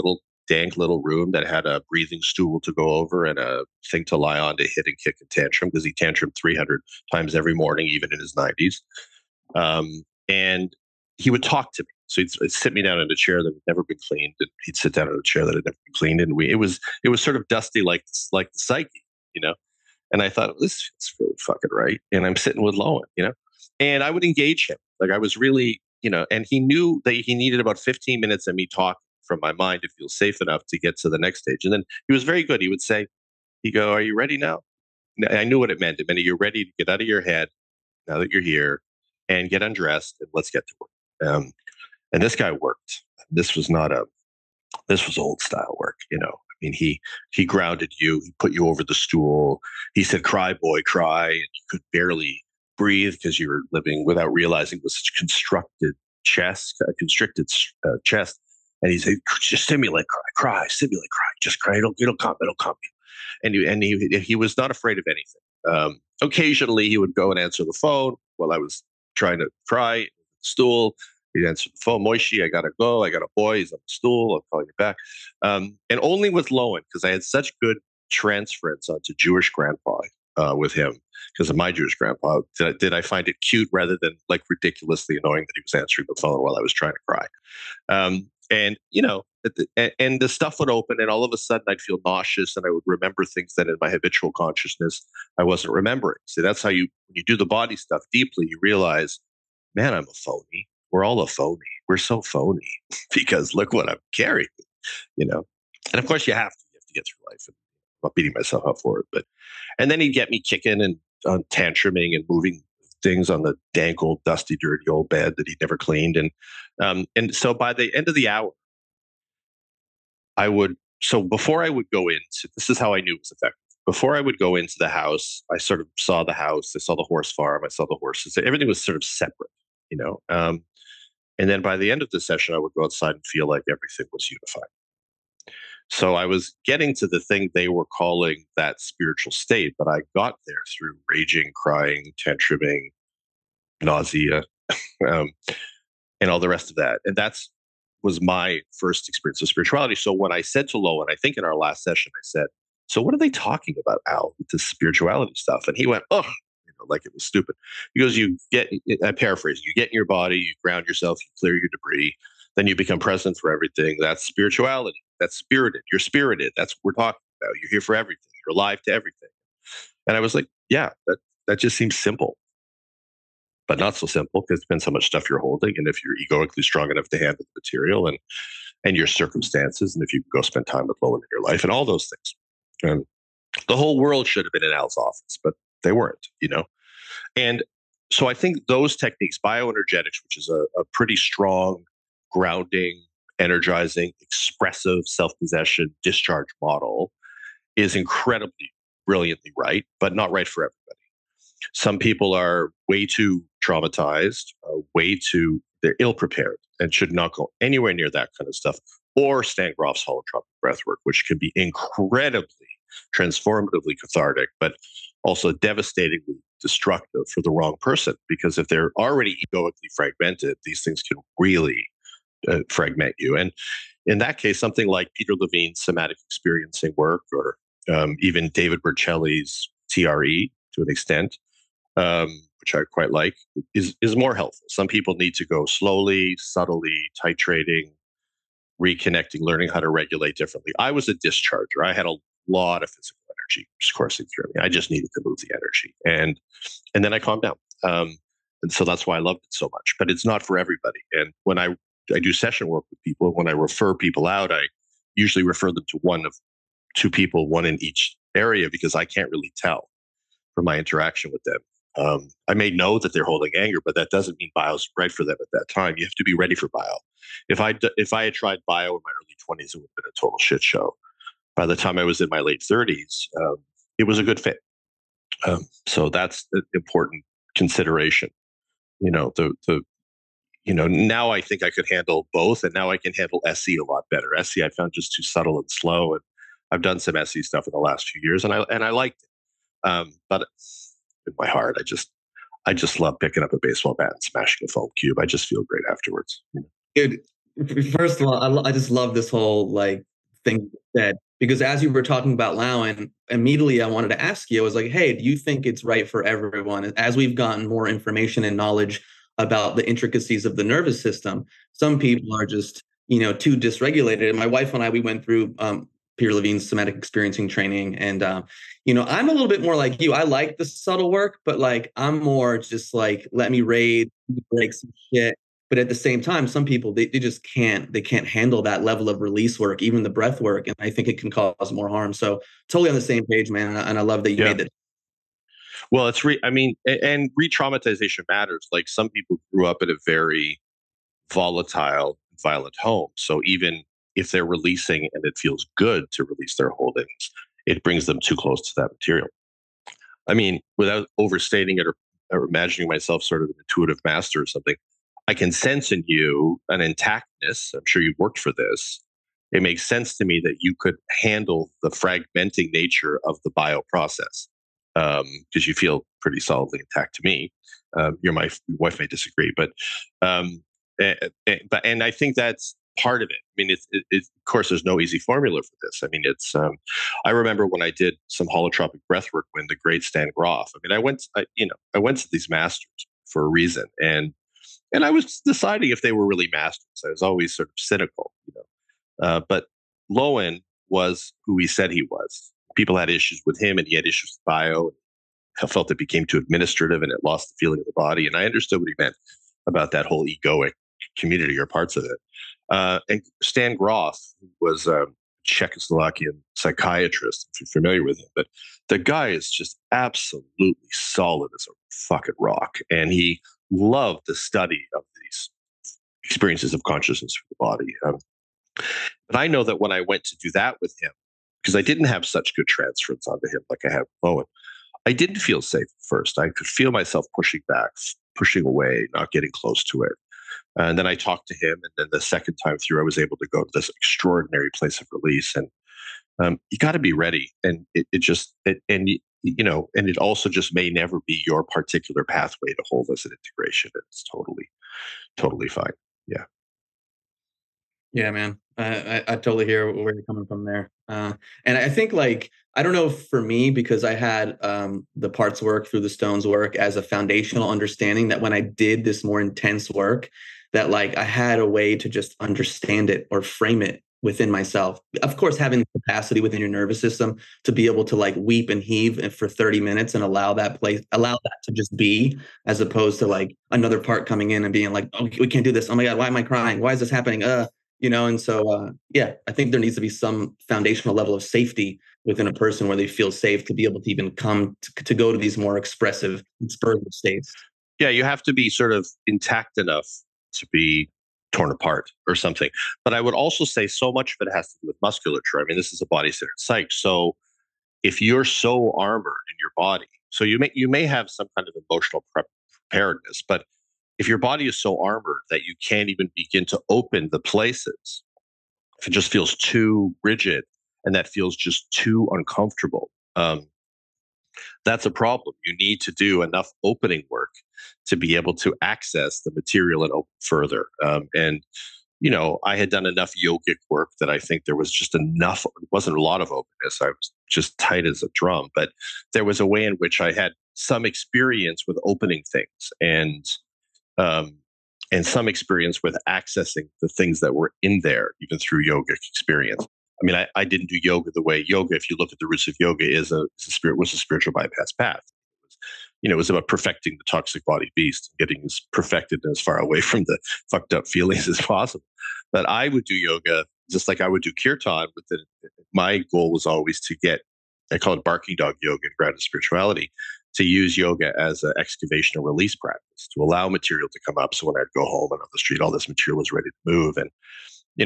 dank little room that had a breathing stool to go over and a thing to lie on to hit and kick and tantrum, because he tantrumed 300 times every morning, even in his 90s. And he would talk to me. So he'd sit me down in a chair that had never been cleaned, and he'd sit down in a chair that had never been cleaned. And it was sort of dusty, like the psyche, And I thought, this feels really fucking right. And I'm sitting with Lowen, And I would engage him. Like I was really, and he knew that he needed about 15 minutes of me talking from my mind to feel safe enough to get to the next stage. And then he was very good. He would say, "Are you ready now?" And I knew what it meant. It meant, you're ready to get out of your head now that you're here, and get undressed, and let's get to work. And this guy worked. This was old style work, I mean, he grounded you. He put you over the stool. He said, "Cry, boy, cry." And you could barely breathe because you were living without realizing with such constricted chest. And he said, "Just stimulate, cry, just cry. It'll come. And he was not afraid of anything. Occasionally, he would go and answer the phone while I was trying to cry. Stool. He'd answer the phone. "Moishi, I gotta go. I got a boy. He's on the stool. I'll call you back." And only with Lowen, because I had such good transference onto Jewish grandpa. with him because of my Jewish grandpa. Did I find it cute rather than like ridiculously annoying that he was answering the phone while I was trying to cry? And, you know, and the stuff would open and all of a sudden I'd feel nauseous and I would remember things that in my habitual consciousness, I wasn't remembering. So that's how when you do the body stuff deeply, you realize, man, I'm a phony. We're all a phony. We're so phony because look what I'm carrying, you know? And of course you have to get through life, and I'm not beating myself up for it. And then he'd get me kicking and tantruming and moving things on the dank old, dusty, dirty old bed that he'd never cleaned. And so by the end of the hour, before I would go in, this is how I knew it was effective. Before I would go into the house, I sort of saw the house, I saw the horse farm, I saw the horses, everything was sort of separate, you know? And then by the end of the session, I would go outside and feel like everything was unified. So I was getting to the thing they were calling that spiritual state, but I got there through raging, crying, tantruming, nausea, and all the rest of that. And that was my first experience of spirituality. So when I said to Lowen, I think in our last session, I said, so what are they talking about, Al, with this spirituality stuff? And he went, oh, you know, like it was stupid. He goes, I paraphrase, you get in your body, you ground yourself, you clear your debris, then you become present for everything. That's spirituality. That's spirited. You're spirited. That's what we're talking about. You're here for everything. You're alive to everything. And I was like, yeah, that just seems simple, but not so simple because it's been so much stuff you're holding. And if you're egoically strong enough to handle the material and your circumstances, and if you can go spend time with Lowen in your life and all those things. And the whole world should have been in Al's office, but they weren't, you know? And so I think those techniques, bioenergetics, which is a pretty strong grounding, energizing, expressive, self-possession, discharge model, is incredibly brilliantly right, but not right for everybody. Some people are way too traumatized, they're ill-prepared and should not go anywhere near that kind of stuff. Or Stan Grof's holotropic breathwork, which can be incredibly transformatively cathartic, but also devastatingly destructive for the wrong person. Because if they're already egoically fragmented, these things can really fragment you. And in that case, something like Peter Levine's somatic experiencing work, or even David Bercelli's TRE to an extent, which I quite like, is more helpful. Some people need to go slowly, subtly, titrating, reconnecting, learning how to regulate differently. I was a discharger. I had a lot of physical energy coursing through me. I just needed to move the energy. And then I calmed down. And so that's why I loved it so much. But it's not for everybody. And when I do session work with people, when I refer people out, I usually refer them to one of two people, one in each area, because I can't really tell from my interaction with them. I may know that they're holding anger, but that doesn't mean bio's right for them at that time. You have to be ready for bio. If I had tried bio in my early 20s, it would have been a total shit show. By the time I was in my late 30s, it was a good fit. So that's an important consideration. You know, now I think I could handle both, and now I can handle SE a lot better. SE I found just too subtle and slow, and I've done some SE stuff in the last few years, and I liked it. But in my heart, I just love picking up a baseball bat and smashing a foam cube. I just feel great afterwards. Dude, first of all, I just love this whole like thing that, because as you were talking about Lowen, immediately I wanted to ask you, I was like, hey, do you think it's right for everyone? As we've gotten more information and knowledge about the intricacies of the nervous system, some people are just, you know, too dysregulated. And my wife and I, we went through Peter Levine's somatic experiencing training. And, you know, I'm a little bit more like you. I like the subtle work, but like, I'm more just like, let me raid, break some shit. But at the same time, some people, they just can't handle that level of release work, even the breath work. And I think it can cause more harm. So totally on the same page, man. And I love that you made that. Well, it's and re-traumatization matters. Like, some people grew up in a very volatile, violent home. So even if they're releasing and it feels good to release their holdings, it brings them too close to that material. I mean, without overstating it or imagining myself sort of an intuitive master or something, I can sense in you an intactness. I'm sure you've worked for this. It makes sense to me that you could handle the fragmenting nature of the bioprocess. Because you feel pretty solidly intact to me. Your wife may disagree, but I think that's part of it. I mean, it's of course, there's no easy formula for this. I mean, it's, I remember when I did some holotropic breathwork when the great Stan Grof, I mean, I went to these masters for a reason. And I was deciding if they were really masters. I was always sort of cynical, but Lowen was who he said he was. People had issues with him, and he had issues with bio. I felt it became too administrative, and it lost the feeling of the body. And I understood what he meant about that whole egoic community or parts of it. And Stan Grof was a Czechoslovakian psychiatrist, if you're familiar with him. But the guy is just absolutely solid as a fucking rock. And he loved the study of these experiences of consciousness for the body. But I know that when I went to do that with him, because I didn't have such good transference onto him like I had with Lowen, I didn't feel safe at first. I could feel myself pushing back, pushing away, not getting close to it. And then I talked to him, and then the second time through, I was able to go to this extraordinary place of release. And you got to be ready. And it also just may never be your particular pathway to wholeness and integration. It's totally, totally fine. Yeah. Yeah, man. I totally hear where you're coming from there. And I think, like, I don't know, for me, because I had the parts work through the stones work as a foundational understanding that when I did this more intense work, that like I had a way to just understand it or frame it within myself. Of course, having the capacity within your nervous system to be able to like weep and heave for 30 minutes and allow that to just be, as opposed to like another part coming in and being like, oh, we can't do this. Oh my God, why am I crying? Why is this happening? So I think there needs to be some foundational level of safety within a person where they feel safe to be able to even come to go to these more expressive, spurred states. Yeah, you have to be sort of intact enough to be torn apart or something. But I would also say so much of it has to do with musculature. I mean, this is a body-centered psych. So if you're so armored in your body, so you may have some kind of emotional preparedness, but if your body is so armored that you can't even begin to open the places, if it just feels too rigid and that feels just too uncomfortable, that's a problem. You need to do enough opening work to be able to access the material and open further. I had done enough yogic work that I think there was just enough, it wasn't a lot of openness. I was just tight as a drum, but there was a way in which I had some experience with opening things and some experience with accessing the things that were in there, even through yogic experience. I mean, I didn't do yoga the way yoga, if you look at the roots of yoga, was a spiritual bypass path. It was about perfecting the toxic body beast, getting as perfected and as far away from the fucked up feelings as possible. But I would do yoga just like I would do kirtan. My goal was always to get, I call it barking dog yoga and grounded spirituality, to use yoga as an excavation and release practice, to allow material to come up. So when I'd go home and on the street, all this material was ready to move. And,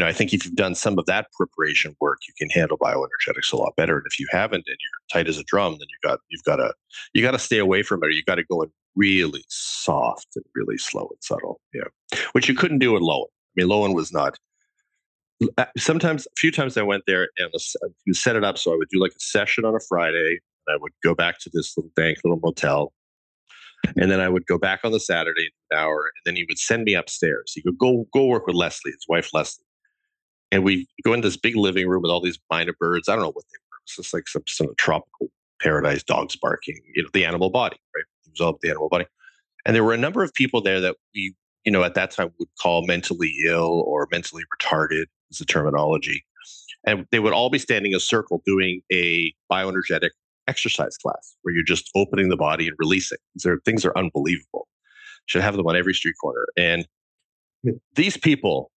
I think if you've done some of that preparation work, you can handle bioenergetics a lot better. And if you haven't, and you're tight as a drum, then you got to stay away from it, or you got to go in really soft and really slow and subtle. Yeah. Which you couldn't do in Lowen. I mean, Lowen was not, a few times I went there and you set it up. So I would do like a session on a Friday. I would go back to this little dank little motel, and then I would go back on the Saturday an hour, and then he would send me upstairs. He would go work with Leslie, his wife Leslie, and we go in this big living room with all these minor birds. I don't know what they were. It's just like some tropical paradise, dogs barking. The animal body, right? It was all the animal body, and there were a number of people there that we, at that time would call mentally ill or mentally retarded, is the terminology, and they would all be standing in a circle doing a bioenergetic exercise class where you're just opening the body and releasing. Things are unbelievable. Should have them on every street corner. And these people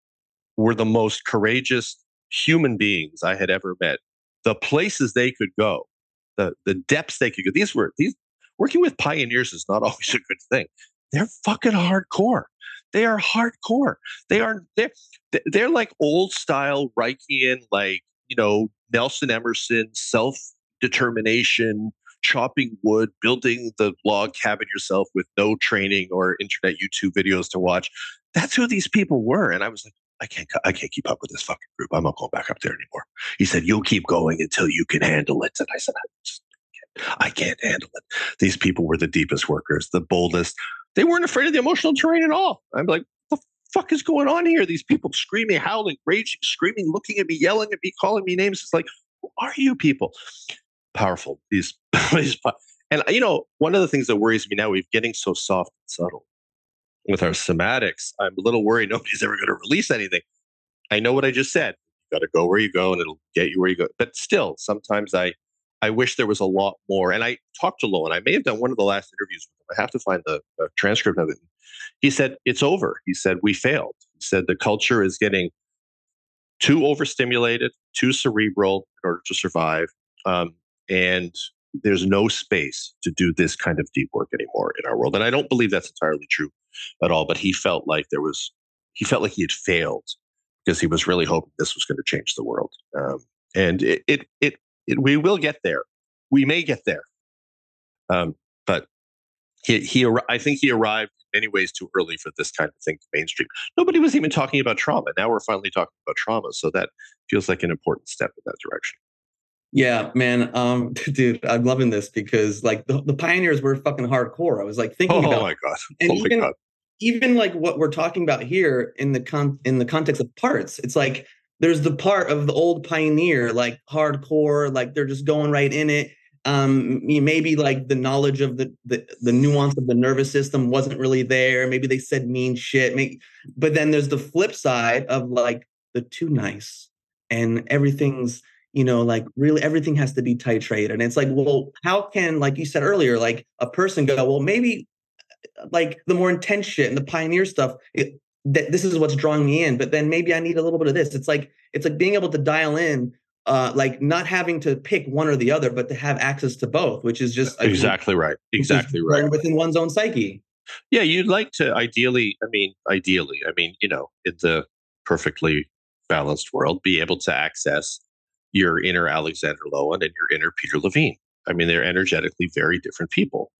were the most courageous human beings I had ever met. The places they could go, the depths they could go. These working with pioneers is not always a good thing. They're fucking hardcore. They are hardcore. They're like old style Reichian, like Nelson Emerson self-determination, chopping wood, building the log cabin yourself with no training or internet YouTube videos to watch. That's who these people were. And I was like, I can't keep up with this fucking group. I'm not going back up there anymore. He said, you'll keep going until you can handle it. And I said, I can't handle it. These people were the deepest workers, the boldest. They weren't afraid of the emotional terrain at all. I'm like, what the fuck is going on here? These people screaming, howling, raging, screaming, looking at me, yelling at me, calling me names. It's like, who are you people? Powerful. And you know, one of the things that worries me now, we're getting so soft and subtle with our somatics. I'm a little worried nobody's ever going to release anything. I know what I just said. You got to go where you go and it'll get you where you go. But still, sometimes I wish there was a lot more. And I talked to Lowen. I may have done one of the last interviews with him. I have to find the transcript of it. He said, it's over. He said, we failed. He said, the culture is getting too overstimulated, too cerebral in order to survive. And there's no space to do this kind of deep work anymore in our world. And I don't believe that's entirely true at all. But he felt like he had failed because he was really hoping this was going to change the world. We will get there. We may get there. But I think he arrived in many ways too early for this kind of thing to mainstream. Nobody was even talking about trauma. Now we're finally talking about trauma. So that feels like an important step in that direction. Yeah, man. Dude, I'm loving this because like the pioneers were fucking hardcore. I was like thinking about. Oh my God. And even like what we're talking about here in the context of parts, it's like, there's the part of the old pioneer, like hardcore, like they're just going right in it. Maybe like the knowledge of the nuance of the nervous system wasn't really there. Maybe they said mean shit. But then there's the flip side of like the too nice and everything's, you know, like really everything has to be titrated. And it's like, well, how can, like you said earlier, like a person go, well, maybe like the more intense shit and the pioneer stuff, that this is what's drawing me in, but then maybe I need a little bit of this. It's like being able to dial in, like not having to pick one or the other, but to have access to both, which is just exactly right. Exactly right. Within one's own psyche. Yeah. You'd like to ideally, you know, it's a perfectly balanced world, be able to access your inner Alexander Lowen and your inner Peter Levine. I mean, they're energetically very different people.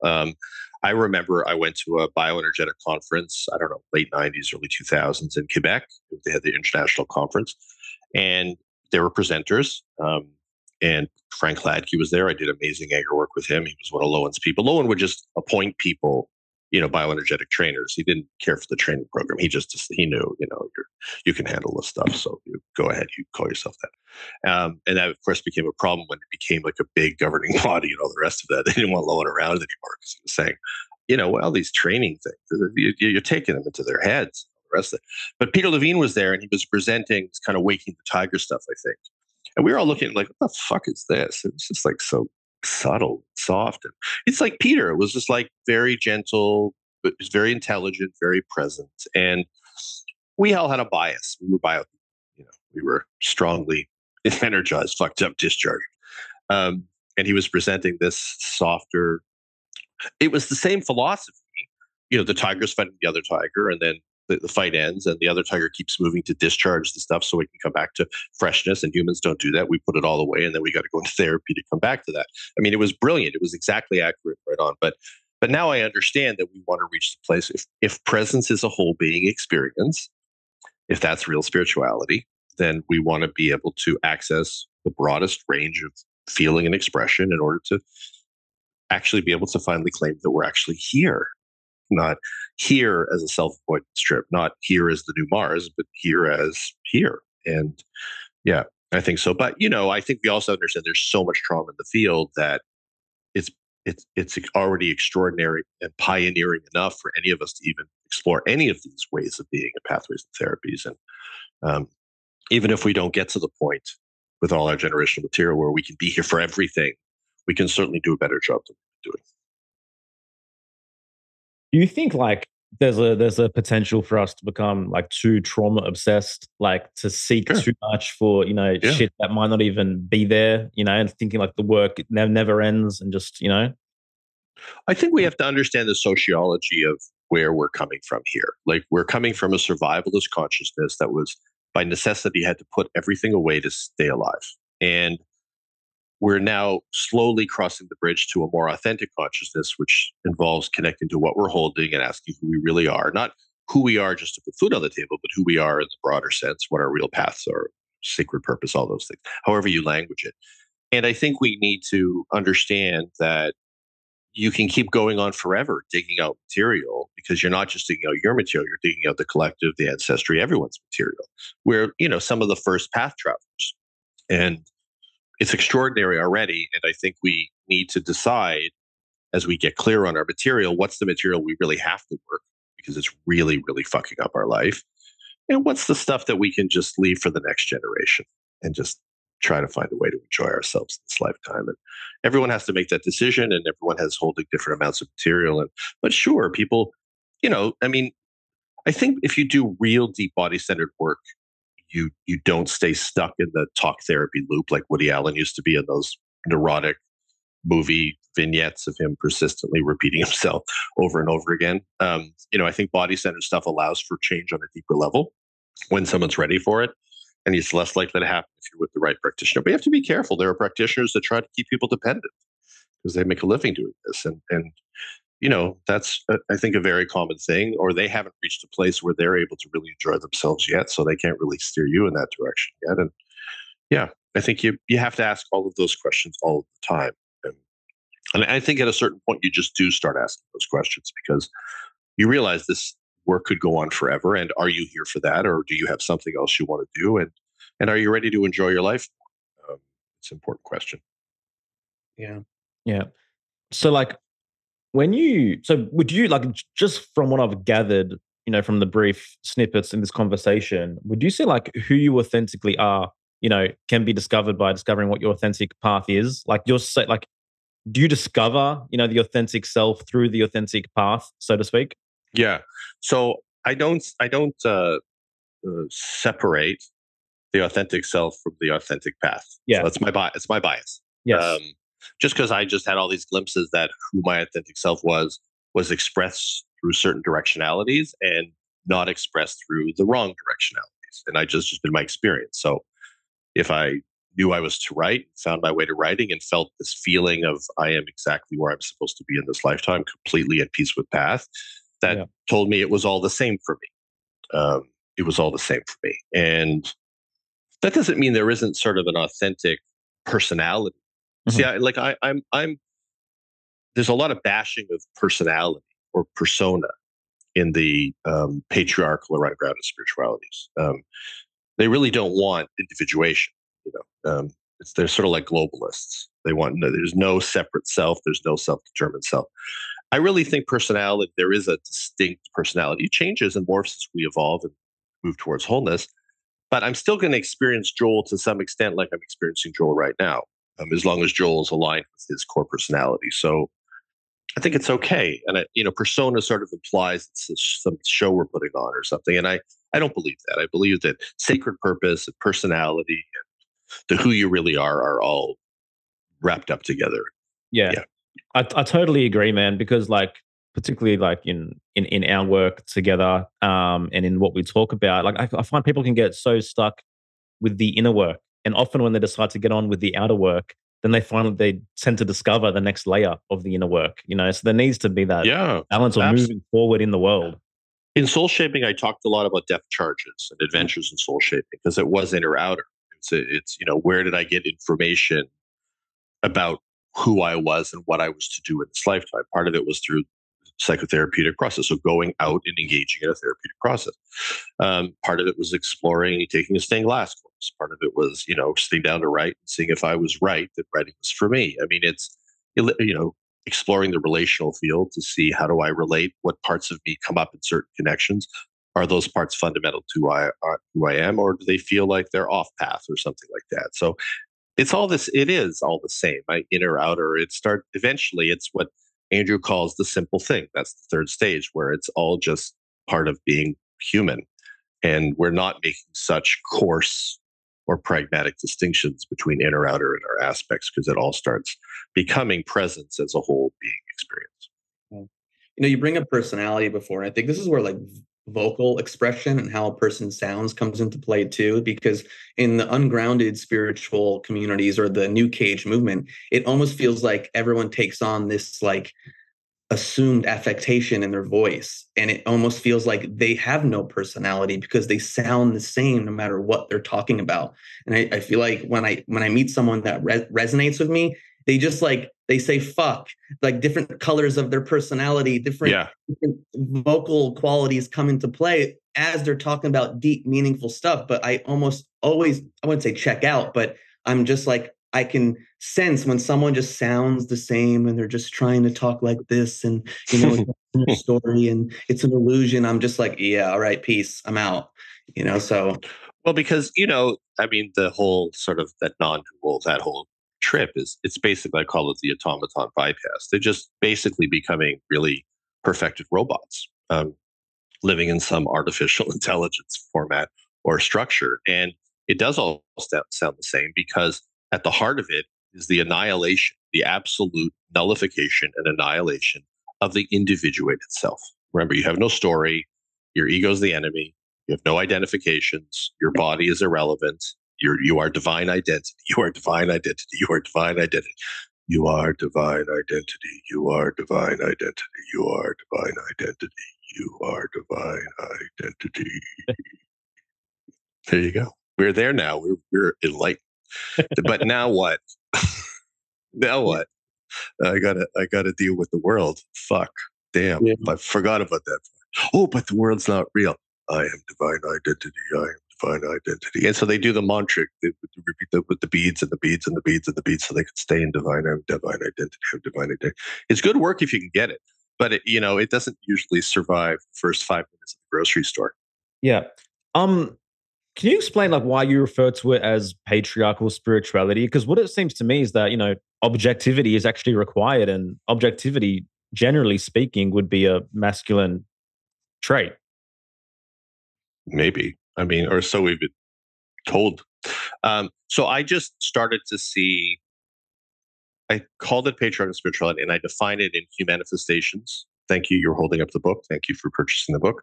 I remember I went to a bioenergetic conference, I don't know, late 90s, early 2000s in Quebec. They had the international conference and there were presenters. And Frank Ladke was there. I did amazing anger work with him. He was one of Lowen's people. Lowen would just appoint people, you know, bioenergetic trainers. He didn't care for the training program. He knew, you know, you can handle this stuff. So you go ahead, you call yourself that. And that, of course, became a problem when it became like a big governing body and all the rest of that. They didn't want Lowen around anymore because he was saying, you know, well, these training things, you're taking them into their heads. The rest of it. But Peter Levine was there and he was presenting this kind of waking the tiger stuff, I think. And we were all looking like, what the fuck is this? It's just like so subtle, soft. And it's like Peter, it was just like very gentle, but was very intelligent, very present. And we all had a bias. We were bio, you know, we were strongly energized, fucked up, discharged. And he was presenting this softer. It was the same philosophy. You know, the tiger's fighting the other tiger, and then the fight ends, and the other tiger keeps moving to discharge the stuff so it can come back to freshness. And humans don't do that. We put it all away, and then we got to go into therapy to come back to that. I mean, it was brilliant. It was exactly accurate right on. But now I understand that we want to reach the place. If presence is a whole being experience, if that's real spirituality, then we want to be able to access the broadest range of feeling and expression in order to actually be able to finally claim that we're actually here. Not here as a self-avoidance trip, not here as the new Mars, but here as here. And yeah, I think so. But, you know, I think we also understand there's so much trauma in the field that it's already extraordinary and pioneering enough for any of us to even explore any of these ways of being and pathways and therapies. And even if we don't get to the point with all our generational material where we can be here for everything, we can certainly do a better job than we're doing. Do you think like there's a potential for us to become like too trauma obsessed, like to seek too much for, you know, shit that might not even be there, you know, and thinking like the work never ends and just, you know? I think we have to understand the sociology of where we're coming from here. Like we're coming from a survivalist consciousness that was by necessity had to put everything away to stay alive. And we're now slowly crossing the bridge to a more authentic consciousness, which involves connecting to what we're holding and asking who we really are, not who we are just to put food on the table, but who we are in the broader sense, what our real paths are, sacred purpose, all those things, however you language it. And I think we need to understand that you can keep going on forever digging out material, because you're not just digging out your material, you're digging out the collective, the ancestry, everyone's material. We're, you know, some of the first path travelers. And it's extraordinary already. And I think we need to decide, as we get clear on our material, what's the material we really have to work, because it's really, really fucking up our life. And what's the stuff that we can just leave for the next generation and just try to find a way to enjoy ourselves in this lifetime. And everyone has to make that decision, and everyone has holding different amounts of material. And but sure, people, you know, I mean, I think if you do real deep body-centered work, you don't stay stuck in the talk therapy loop like Woody Allen used to be in those neurotic movie vignettes of him persistently repeating himself over and over again. You know, I think body-centered stuff allows for change on a deeper level when someone's ready for it. And it's less likely to happen if you're with the right practitioner. But you have to be careful. There are practitioners that try to keep people dependent because they make a living doing this. And you know, that's, I think, a very common thing. Or they haven't reached a place where they're able to really enjoy themselves yet, so they can't really steer you in that direction yet. And yeah, I think you have to ask all of those questions all of the time. And I think at a certain point, you just do start asking those questions, because you realize this work could go on forever. And are you here for that? Or do you have something else you want to do? And are you ready to enjoy your life? It's an important question. Yeah. Yeah. So like would you, like, just from what I've gathered, you know, from the brief snippets in this conversation, would you say like who you authentically are, you know, can be discovered by discovering what your authentic path is? Like do you discover, you know, the authentic self through the authentic path, so to speak? Yeah. So I don't separate the authentic self from the authentic path. Yeah. So that's it's my bias. Yes. Just because I just had all these glimpses that who my authentic self was expressed through certain directionalities and not expressed through the wrong directionalities. And I just in my experience. So if I knew I was to write, found my way to writing, and felt this feeling of I am exactly where I'm supposed to be in this lifetime, completely at peace with path, that told me it was all the same for me. It was all the same for me. And that doesn't mean there isn't sort of an authentic personality. Mm-hmm. See, there's a lot of bashing of personality or persona in the patriarchal around grounded spiritualities. They really don't want individuation. You know, they're sort of like globalists. They want there's no separate self. There's no self-determined self. I really think personality, there is a distinct personality. It changes and morphs as we evolve and move towards wholeness. But I'm still going to experience Joel to some extent like I'm experiencing Joel right now, as long as Joel is aligned with his core personality. So I think it's okay. And, persona sort of implies it's some show we're putting on or something. And I don't believe that. I believe that sacred purpose and personality and the who you really are all wrapped up together. Yeah. I totally agree, man, because like particularly like in our work together and in what we talk about, like I find people can get so stuck with the inner work. And often when they decide to get on with the outer work, then they tend to discover the next layer of the inner work, you know? So there needs to be that balance of moving forward in the world. In soul shaping, I talked a lot about depth charges and adventures in soul shaping because it was inner outer. It's where did I get information about who I was and what I was to do in this lifetime. Part of it was through psychotherapeutic process. So going out and engaging in a therapeutic process. Part of it was exploring, taking a stained glass course. Part of it was, sitting down to write and seeing if I was right, that writing was for me. I mean, it's, exploring the relational field to see how do I relate? What parts of me come up in certain connections? Are those parts fundamental to who I am, or do they feel like they're off path or something like that? So it's all this. It is all the same. My inner, outer. Eventually, it's what Andrew calls the simple thing. That's the third stage, where it's all just part of being human, and we're not making such coarse or pragmatic distinctions between inner, outer, and our aspects, because it all starts becoming presence as a whole being experience. You know, you bring up personality before, and I think this is where like vocal expression and how a person sounds comes into play too, because in the ungrounded spiritual communities or the New Cage movement, it almost feels like everyone takes on this like assumed affectation in their voice. And it almost feels like they have no personality because they sound the same no matter what they're talking about. And I feel like when I meet someone that resonates with me, they just like, they say fuck, like different colors of their personality, different vocal qualities come into play as they're talking about deep, meaningful stuff. But I almost always, I wouldn't say check out, but I'm just like, I can sense when someone just sounds the same and they're just trying to talk like this and, you know, it's a story and it's an illusion. I'm just like, yeah, all right, peace, I'm out, you know, so. Well, because, you know, I mean, the whole sort of that non-dual, that whole trip is, it's basically, I call it the automaton bypass. They're just basically becoming really perfected robots, living in some artificial intelligence format or structure. And it does all sound the same because at the heart of it is the annihilation, the absolute nullification and annihilation of the individuated self. Remember, you have no story, your ego is the enemy, you have no identifications, your body is irrelevant, You are divine identity. There you go. We're there now. We're enlightened. But now what? Now what? I gotta deal with the world. Fuck. Damn. Yeah. I forgot about that. Oh, but the world's not real. I am divine identity. And so they do the mantra, they repeat that with the beads and the beads and the beads and the beads so they can stay in divine. I'm divine identity. I'm divine identity. It's good work if you can get it, but it, you know, it doesn't usually survive the first 5 minutes at the grocery store. Yeah. Can you explain like why you refer to it as patriarchal spirituality? Because what it seems to me is that, you know, objectivity is actually required, and objectivity, generally speaking, would be a masculine trait. Maybe. I mean, or so we've been told. So I just started to see, I called it patriarchal spirituality, and I defined it in Humanifestations. Thank you. You're holding up the book. Thank you for purchasing the book.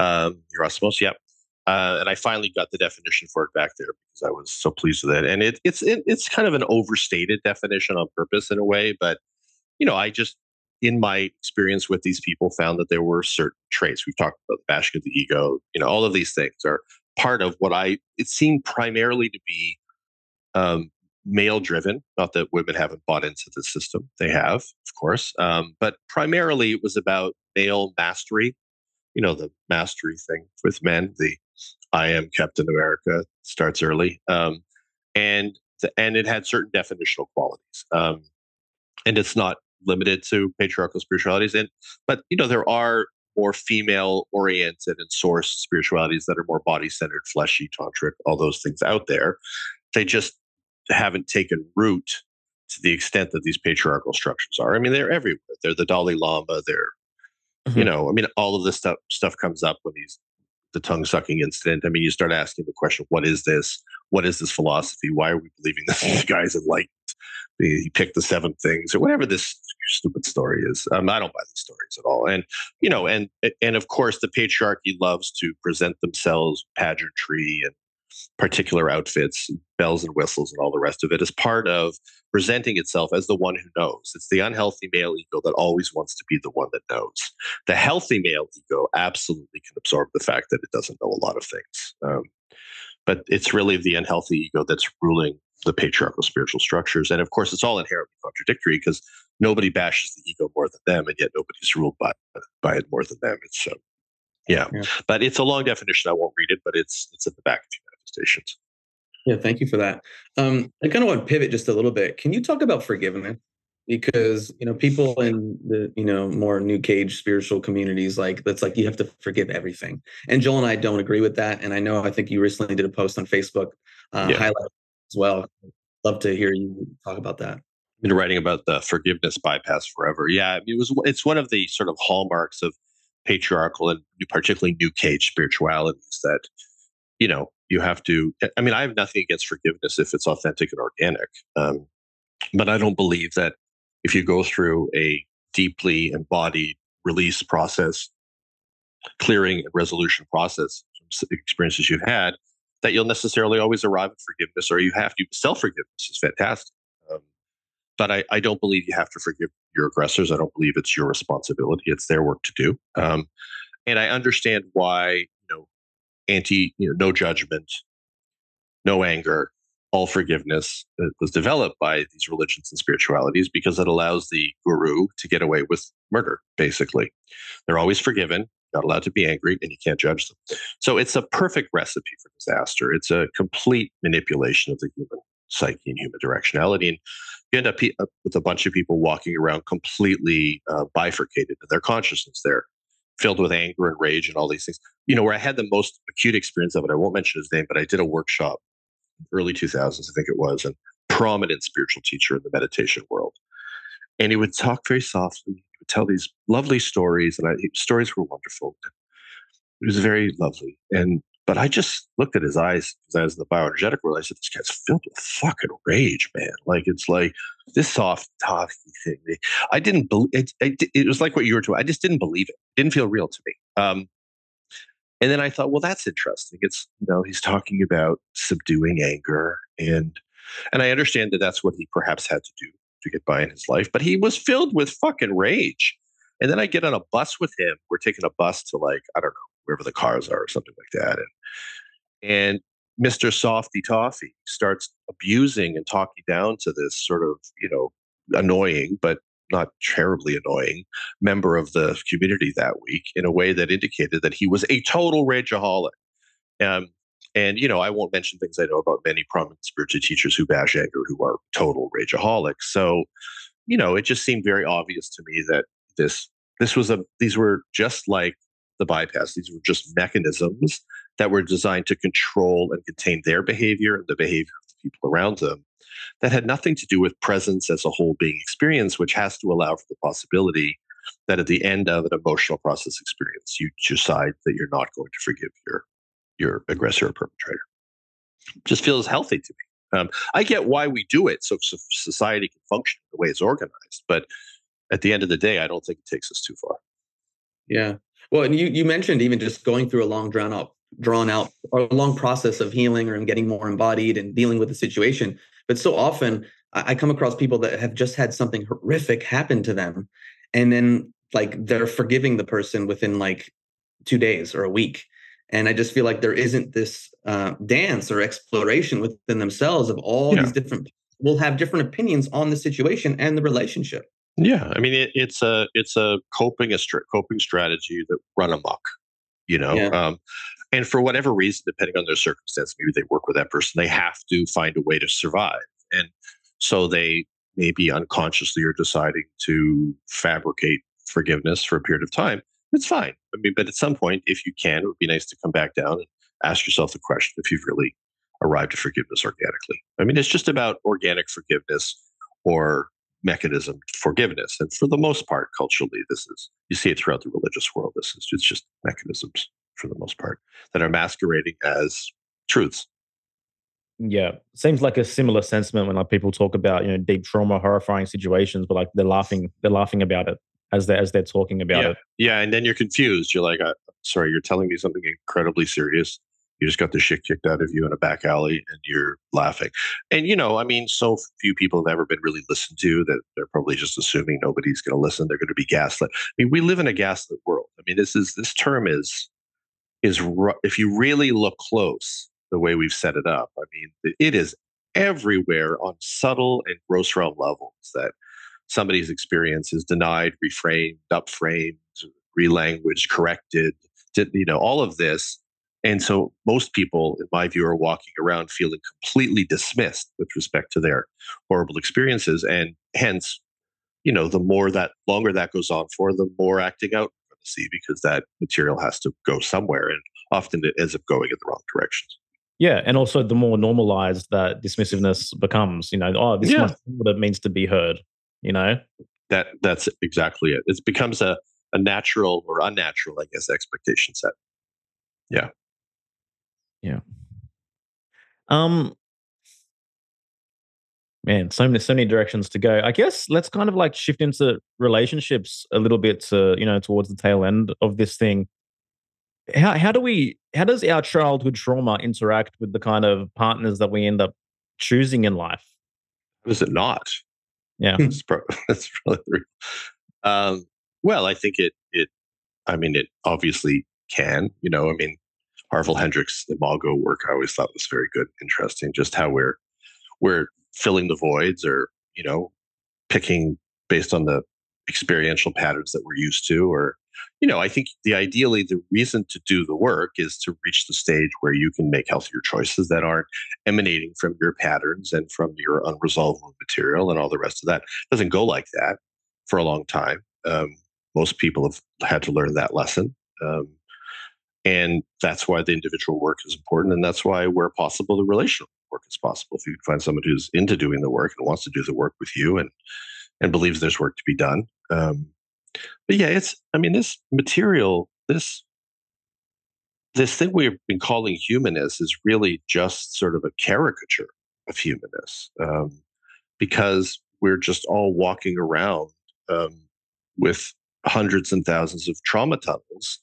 Yerasimos, yep. And I finally got the definition for it back there because I was so pleased with it. And it's kind of an overstated definition on purpose in a way, but, you know, I just, in my experience with these people, found that there were certain traits. We've talked about the bashing of the ego, you know, all of these things are part of what it seemed primarily to be male driven. Not that women haven't bought into the system. They have, of course. But primarily it was about male mastery, you know, the mastery thing with men, the I am Captain America starts early. And it had certain definitional qualities. And it's not limited to patriarchal spiritualities, but you know, there are more female-oriented and sourced spiritualities that are more body-centered, fleshy, tantric, all those things out there. They just haven't taken root to the extent that these patriarchal structures are. I mean, they're everywhere. They're the Dalai Lama. They're, you know, I mean, all of this stuff comes up when the tongue-sucking incident. I mean, you start asking the question, what is this? What is this philosophy? Why are we believing this guy's enlightened? He picked the seven things or whatever this stupid story is. I don't buy these stories at all. And, you know, and of course the patriarchy loves to present themselves pageantry and particular outfits, bells and whistles and all the rest of it as part of presenting itself as the one who knows. It's the unhealthy male ego that always wants to be the one that knows. The healthy male ego absolutely can absorb the fact that it doesn't know a lot of things. But it's really the unhealthy ego that's ruling the patriarchal spiritual structures. And of course, it's all inherently contradictory because nobody bashes the ego more than them, and yet nobody's ruled by it more than them. It's but it's a long definition. I won't read it, but it's at the back of Humanifestations. Yeah, thank you for that. I kind of want to pivot just a little bit. Can you talk about forgiveness? Because, you know, people in the, you know, more New Age spiritual communities, like that's like you have to forgive everything. And Joel and I don't agree with that. And I know, I think you recently did a post on Facebook highlighting as well. Love to hear you talk about that. I've been writing about the forgiveness bypass forever. Yeah, it's one of the sort of hallmarks of patriarchal and particularly New Age spiritualities that, you know, you have to, I mean, I have nothing against forgiveness if it's authentic and organic. But I don't believe that if you go through a deeply embodied release process, clearing and resolution process, experiences you've had, that you'll necessarily always arrive at forgiveness, or you have to. Self-forgiveness is fantastic. But I don't believe you have to forgive your aggressors. I don't believe it's your responsibility. It's their work to do. And I understand why, no judgment, no anger, all forgiveness was developed by these religions and spiritualities, because it allows the guru to get away with murder, basically. They're always forgiven, not allowed to be angry, and you can't judge them. So it's a perfect recipe for disaster. It's a complete manipulation of the human psyche and human directionality. And you end up with a bunch of people walking around completely bifurcated in their consciousness there, filled with anger and rage and all these things. Where I had the most acute experience of it, I won't mention his name, but I did a workshop in the early 2000s, I think it was, a prominent spiritual teacher in the meditation world. And he would talk very softly. He would tell these lovely stories, and stories were wonderful. It was very lovely. But I just looked at his eyes, because I was in the bioenergetic world. I said, this guy's filled with fucking rage, man. It's like this soft, toughy thing. I didn't believe it. It was like what you were doing. I just didn't believe it. It didn't feel real to me. And then I thought, well, that's interesting. It's, he's talking about subduing anger. And I understand that that's what he perhaps had to do to get by in his life. But he was filled with fucking rage. And then I get on a bus with him. We're taking a bus to I don't know, wherever the cars are or something like that. And Mr. Softy Toffee starts abusing and talking down to this sort of, annoying, but not terribly annoying member of the community that week in a way that indicated that he was a total rageaholic. I won't mention things I know about many prominent spiritual teachers who bash anger, who are total rageaholics. So, it just seemed very obvious to me that these were just like the bypass. These were just mechanisms that were designed to control and contain their behavior and the behavior of the people around them, that had nothing to do with presence as a whole being experience, which has to allow for the possibility that at the end of an emotional process experience, you decide that you're not going to forgive your aggressor or perpetrator. Just feels healthy to me. I get why we do it, so society can function the way it's organized. But at the end of the day, I don't think it takes us too far. Yeah. Well, and you mentioned even just going through a long drawn out or a long process of healing or getting more embodied and dealing with the situation. But so often I come across people that have just had something horrific happen to them, and then they're forgiving the person within 2 days or a week. And I just feel like there isn't this dance or exploration within themselves of all these different people will have different opinions on the situation and the relationship. Yeah. I mean, it's a coping strategy that run amok, Yeah. And for whatever reason, depending on their circumstance, maybe they work with that person, they have to find a way to survive. And so they maybe unconsciously are deciding to fabricate forgiveness for a period of time. It's fine. I mean, but at some point, if you can, it would be nice to come back down and ask yourself the question if you've really arrived at forgiveness organically. I mean, it's just about organic forgiveness or mechanism forgiveness. And for the most part, culturally, you see it throughout the religious world. It's just mechanisms, for the most part, that are masquerading as truths. Yeah. Seems like a similar sentiment when people talk about, deep trauma, horrifying situations, but they're laughing about it as they're talking about it. Yeah. And then you're confused. You're like, sorry, you're telling me something incredibly serious. You just got the shit kicked out of you in a back alley and you're laughing. And, so few people have ever been really listened to that they're probably just assuming nobody's going to listen. They're going to be gaslit. I mean, we live in a gaslit world. I mean, this term is if you really look close, the way we've set it up, I mean, it is everywhere on subtle and gross realm levels that somebody's experience is denied, reframed, upframed, relanguaged, corrected, all of this. And so most people, in my view, are walking around feeling completely dismissed with respect to their horrible experiences. And hence, the longer that goes on for, the more acting out. See, because that material has to go somewhere, and often it ends up going in the wrong directions. Yeah, and also the more normalized that dismissiveness becomes, this must be what it means to be heard. That's exactly it. It becomes a natural or unnatural, I guess, expectation set. Yeah, yeah. Man, so many directions to go. I guess let's kind of shift into relationships a little bit to, towards the tail end of this thing. How does our childhood trauma interact with the kind of partners that we end up choosing in life? How does it not? Yeah, that's probably the reason. Well, I think it obviously can. You know, I mean, Harville Hendricks' Imago work I always thought was very good, interesting. Just how we're filling the voids, or you know, picking based on the experiential patterns that we're used to, or you know, I think ideally the reason to do the work is to reach the stage where you can make healthier choices that aren't emanating from your patterns and from your unresolved material and all the rest of that. It doesn't go like that for a long time. Most people have had to learn that lesson. And that's why the individual work is important. And that's why, where possible, the relational work is possible. If you can find someone who's into doing the work and wants to do the work with you and believes there's work to be done. But yeah, this material, this thing we've been calling humanness is really just sort of a caricature of humanness, because we're just all walking around with hundreds and thousands of trauma tunnels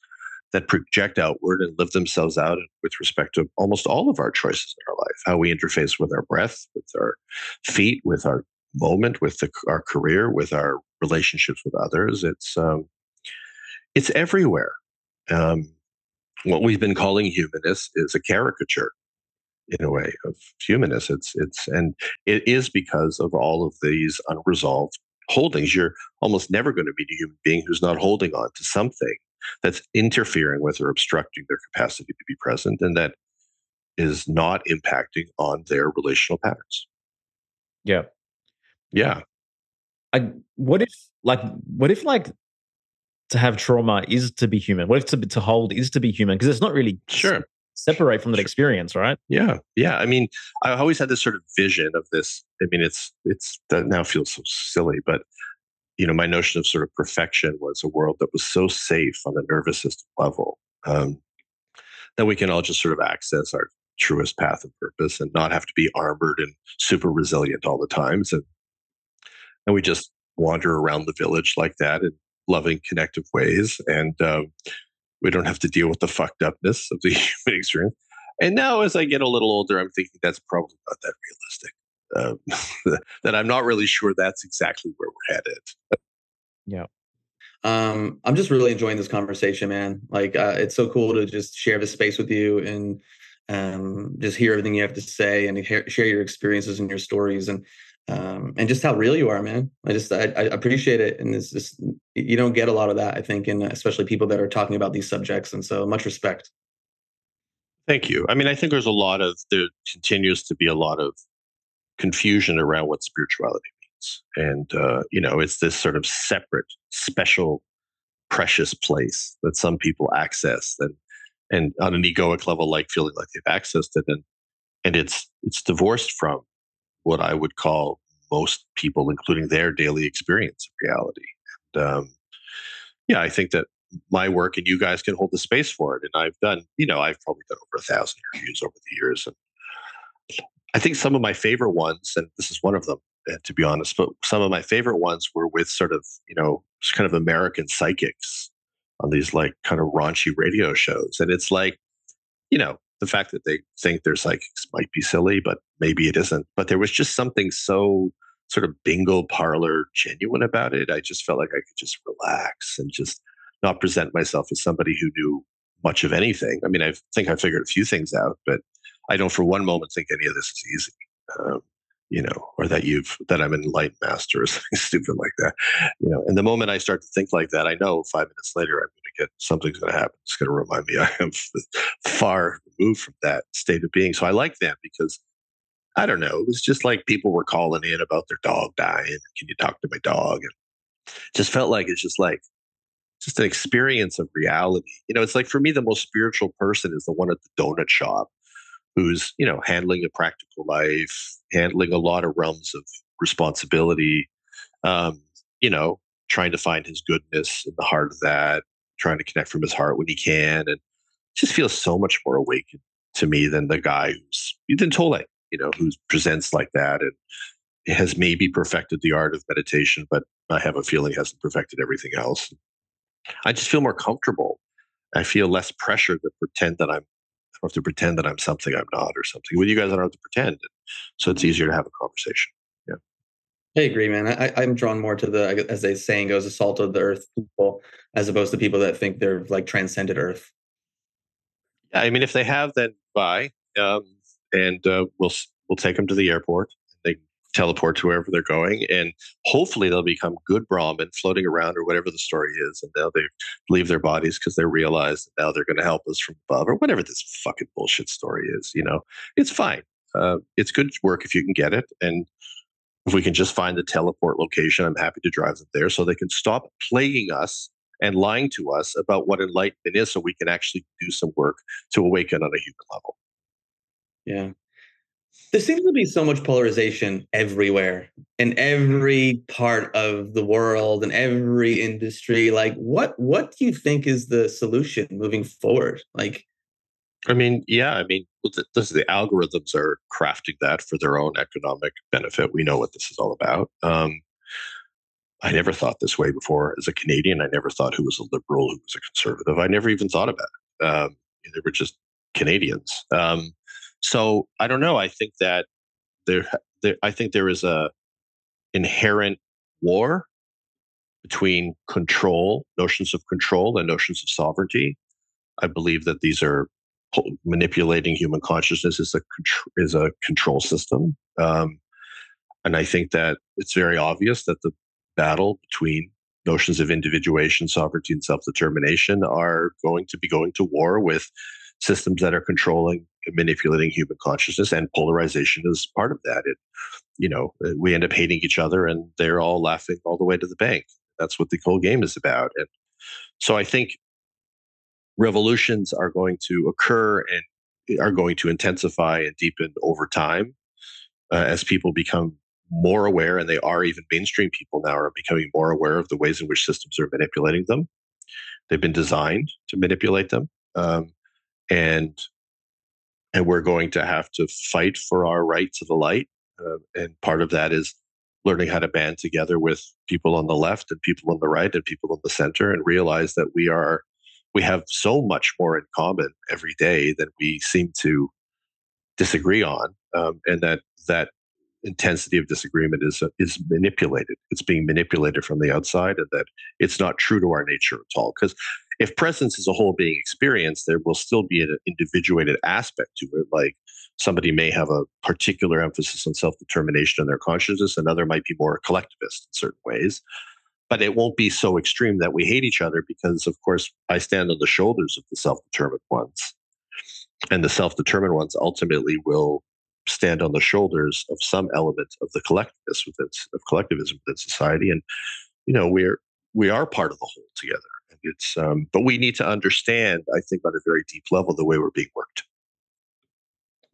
that project outward and live themselves out with respect to almost all of our choices in our life, how we interface with our breath, with our feet, with our moment, with our career, with our relationships with others. It's everywhere. What we've been calling humanness is a caricature, in a way, of humanness. It is because of all of these unresolved holdings. You're almost never going to meet a human being who's not holding on to something that's interfering with or obstructing their capacity to be present, and that is not impacting on their relational patterns. Yeah. Yeah. What if to have trauma is to be human? What if to hold is to be human? Because it's not really separate from that experience, right? Yeah. Yeah. I mean, I always had this sort of vision of this. I mean, it's that now feels so silly, but you know, my notion of sort of perfection was a world that was so safe on the nervous system level that we can all just sort of access our truest path of purpose and not have to be armored and super resilient all the time. And we just wander around the village like that in loving, connective ways. And we don't have to deal with the fucked upness of the human experience. And now as I get a little older, I'm thinking that's probably not that realistic. That I'm not really sure that's exactly where we're headed. Yeah. I'm just really enjoying this conversation, man. Like, it's so cool to just share this space with you and just hear everything you have to say and share your experiences and your stories and just how real you are, man. I appreciate it. And it's just, you don't get a lot of that, I think, and especially people that are talking about these subjects. And so much respect. Thank you. I mean, I think there continues to be a lot of confusion around what spirituality means. And, you know, it's this sort of separate, special, precious place that some people access and on an egoic level, like feeling like they've accessed it. And it's divorced from what I would call most people, including their daily experience of reality. And, yeah, I think that my work and you guys can hold the space for it. And I've probably done over 1,000 interviews over the years. And I think some of my favorite ones, and this is one of them, to be honest, but some of my favorite ones were with sort of, you know, just kind of American psychics on these like kind of raunchy radio shows. And it's like, you know, the fact that they think they're psychics might be silly, but maybe it isn't. But there was just something so sort of bingo parlor genuine about it. I just felt like I could just relax and just not present myself as somebody who knew much of anything. I mean, I think I figured a few things out, but I don't for one moment think any of this is easy, you know, or that I'm an enlightened master or something stupid like that, you know. And the moment I start to think like that, I know 5 minutes later I'm going to get something's going to happen. It's going to remind me I am far removed from that state of being. So I like that because I don't know. It was just like people were calling in about their dog dying. Can you talk to my dog? And it just felt like it's just like. Just an experience of reality. You know, it's like for me, the most spiritual person is the one at the donut shop who's, you know, handling a practical life, handling a lot of realms of responsibility, you know, trying to find his goodness in the heart of that, trying to connect from his heart when he can. And it just feels so much more awakened to me than the guy who's Ethan Tolle, you know, who presents like that and has maybe perfected the art of meditation, but I have a feeling hasn't perfected everything else. I just feel more comfortable. I feel less pressure to pretend that I don't have to pretend that I'm something I'm not or something. With you guys, I don't have to pretend. So it's easier to have a conversation. Yeah. I agree, man. I'm drawn more to the, as the saying goes, the salt of the earth people, as opposed to people that think they're like transcended earth. I mean, if they have, then bye. We'll take them to the airport. They teleport to wherever they're going, and hopefully they'll become good Brahmin floating around or whatever the story is. And now they leave their bodies because they realize that now they're going to help us from above or whatever this fucking bullshit story is. You know, it's fine. It's good work if you can get it. And if we can just find the teleport location, I'm happy to drive them there so they can stop plaguing us and lying to us about what enlightenment is, so we can actually do some work to awaken on a human level. Yeah. There seems to be so much polarization everywhere, in every part of the world, in every industry. Like, what do you think is the solution moving forward? Like, I mean, yeah, I mean, the algorithms are crafting that for their own economic benefit. We know what this is all about. I never thought this way before. As a Canadian, I never thought who was a liberal, who was a conservative. I never even thought about it. They were just Canadians. So I don't know. I think that there is a inherent war between control, notions of control, and notions of sovereignty. I believe that these are manipulating human consciousness is a control system, and I think that it's very obvious that the battle between notions of individuation, sovereignty, and self-determination are going to be going to war with systems that are controlling and manipulating human consciousness, and polarization is part of that. It, you know, we end up hating each other, and they're all laughing all the way to the bank. That's what the whole game is about. And so I think revolutions are going to occur and are going to intensify and deepen over time as people become more aware, and they are, even mainstream people now are becoming more aware of the ways in which systems are manipulating them. They've been designed to manipulate them. And we're going to have to fight for our right to the light. And part of that is learning how to band together with people on the left and people on the right and people on the center, and realize that we have so much more in common every day than we seem to disagree on. And that intensity of disagreement is manipulated. It's being manipulated from the outside, and that it's not true to our nature at all. Because if presence is a whole being experience, there will still be an individuated aspect to it. Like, somebody may have a particular emphasis on self-determination in their consciousness. Another might be more collectivist in certain ways. But it won't be so extreme that we hate each other, because, of course, I stand on the shoulders of the self-determined ones. And the self-determined ones ultimately will stand on the shoulders of some element of the collectivist of collectivism within society. And, you know, we are part of the whole together. And it's, but we need to understand, I think, on a very deep level, the way we're being worked.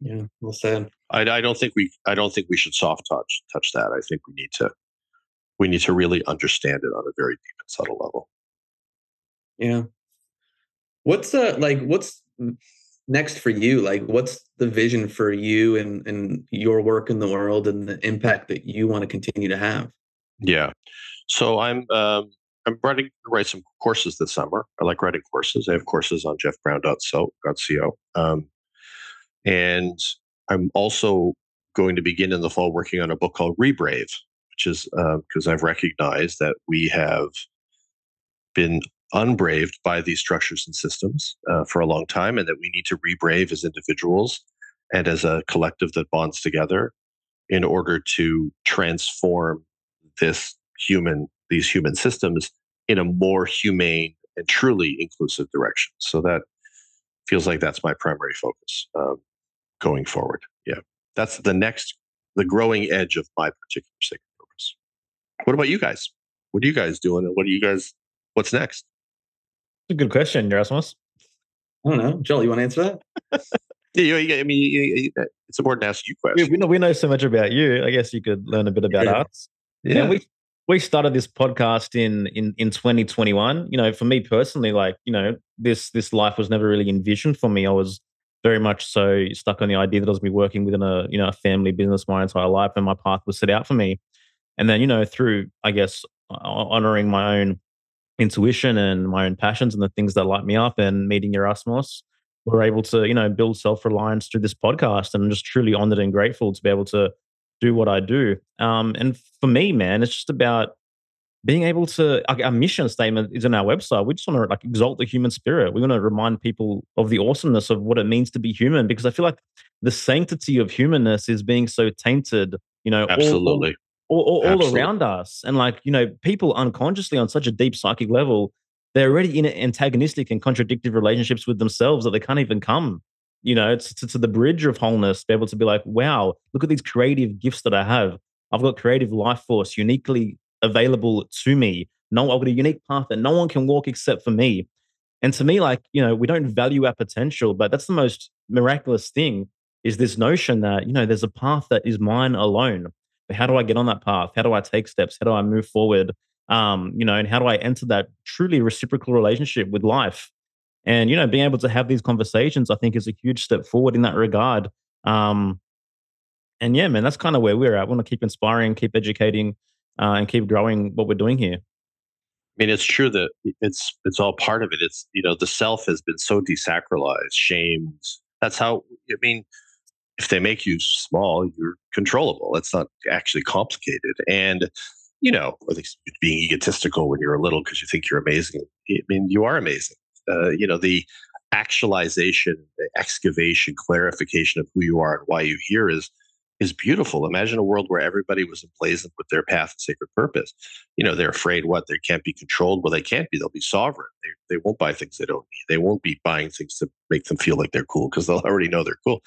Yeah, well said. I don't think we should soft touch that. I think we need to really understand it on a very deep and subtle level. Yeah. What's next for you? Like, what's the vision for you and your work in the world, and the impact that you want to continue to have? Yeah. So I'm write some courses this summer. I like writing courses. I have courses on jeffbrown.co. And I'm also going to begin in the fall working on a book called Rebrave, which is because I've recognized that we have been unbraved by these structures and systems for a long time, and that we need to rebrave as individuals and as a collective that bonds together in order to transform these human systems in a more humane and truly inclusive direction. So that feels like that's my primary focus going forward. Yeah, that's the growing edge of my particular sacred purpose. What about you guys? What are you guys doing? And what's next? That's a good question, Yerasimos. I don't know. Joel, you want to answer that? It's important to ask you questions. We know so much about you. I guess you could learn a bit about us. Yeah. And we started this podcast in 2021. You know, for me personally, like, you know, this life was never really envisioned for me. I was very much so stuck on the idea that I was going to be working within a family business my entire life, and my path was set out for me. And then, you know, through, I guess, honoring my own intuition and my own passions and the things that light me up, and meeting Yerasimos, we're able to, you know, build self-reliance through this podcast. And I'm just truly honored and grateful to be able to do what I do. And for me, man, it's just about being able to, like, our mission statement is on our website. We just want to, like, exalt the human spirit. We want to remind people of the awesomeness of what it means to be human, because I feel like the sanctity of humanness is being so tainted, you know, absolutely, all around us. And, like, you know, people unconsciously on such a deep psychic level, they're already in antagonistic and contradictive relationships with themselves that they can't even come, you know, to the bridge of wholeness, to be able to be like, wow, look at these creative gifts that I have. I've got creative life force uniquely available to me. No, I've got a unique path that no one can walk except for me. And to me, like, you know, we don't value our potential, but that's the most miraculous thing, is this notion that, you know, there's a path that is mine alone. But how do I get on that path? How do I take steps? How do I move forward? You know, and how do I enter that truly reciprocal relationship with life? And, you know, being able to have these conversations, I think, is a huge step forward in that regard. And yeah, man, that's kind of where we're at. We want to keep inspiring, keep educating, and keep growing what we're doing here. I mean, it's true that it's all part of it. It's, you know, the self has been so desacralized, shamed. That's how, I mean, if they make you small, you're controllable. It's not actually complicated. And, you know, I think being egotistical when you're little because you think you're amazing. I mean, you are amazing. You know, the actualization, the excavation, clarification of who you are and why you're here is beautiful. Imagine a world where everybody was emblazoned with their path and sacred purpose. You know, they're afraid what? They can't be controlled. Well, they can't be. They'll be sovereign. They won't buy things they don't need. They won't be buying things to make them feel like they're cool because they'll already know they're cool.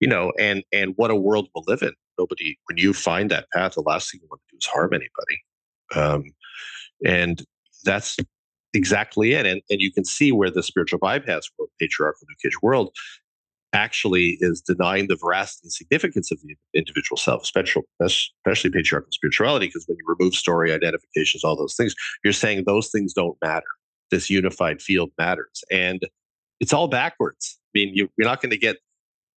You know, and what a world we'll live in. Nobody, when you find that path, the last thing you want to do is harm anybody. And that's exactly it. And you can see where the spiritual bypass world, patriarchal new age world, actually is denying the veracity and significance of the individual self, especially patriarchal spirituality, because when you remove story, identifications, all those things, you're saying those things don't matter. This unified field matters. And it's all backwards. I mean, you're not going to get,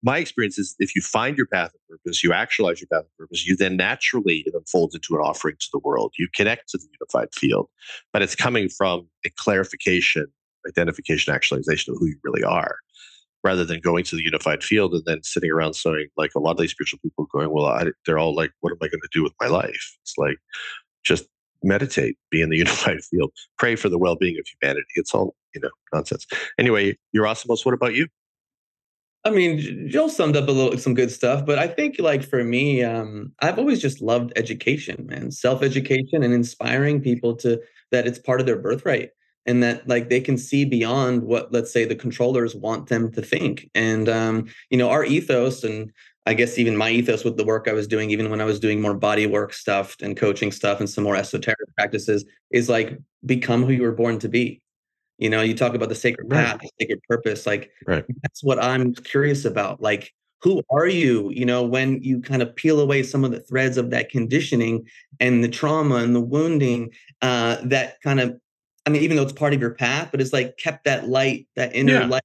my experience is, if you find your path of purpose, you actualize your path of purpose, you then naturally, it unfolds into an offering to the world. You connect to the unified field, but it's coming from a clarification, identification, actualization of who you really are, rather than going to the unified field and then sitting around saying, like, a lot of these spiritual people going, well, they're all like, what am I going to do with my life? It's like, just meditate, be in the unified field, pray for the well-being of humanity. It's all, you know, nonsense. Anyway, Yerasimos, what about you? I mean, Joel summed up some good stuff, but I think, like, for me, I've always just loved education, man, self-education, and inspiring people to, that it's part of their birthright. And that, like, they can see beyond what, let's say, the controllers want them to think. And, you know, our ethos, and I guess even my ethos with the work I was doing, even when I was doing more body work stuff and coaching stuff and some more esoteric practices, is like, become who you were born to be. You know, you talk about the sacred path, the sacred purpose, like, that's what I'm curious about. Like, who are you? You know, when you kind of peel away some of the threads of that conditioning and the trauma and the wounding, that kind of, I mean, even though it's part of your path, but it's like kept that light, that inner light.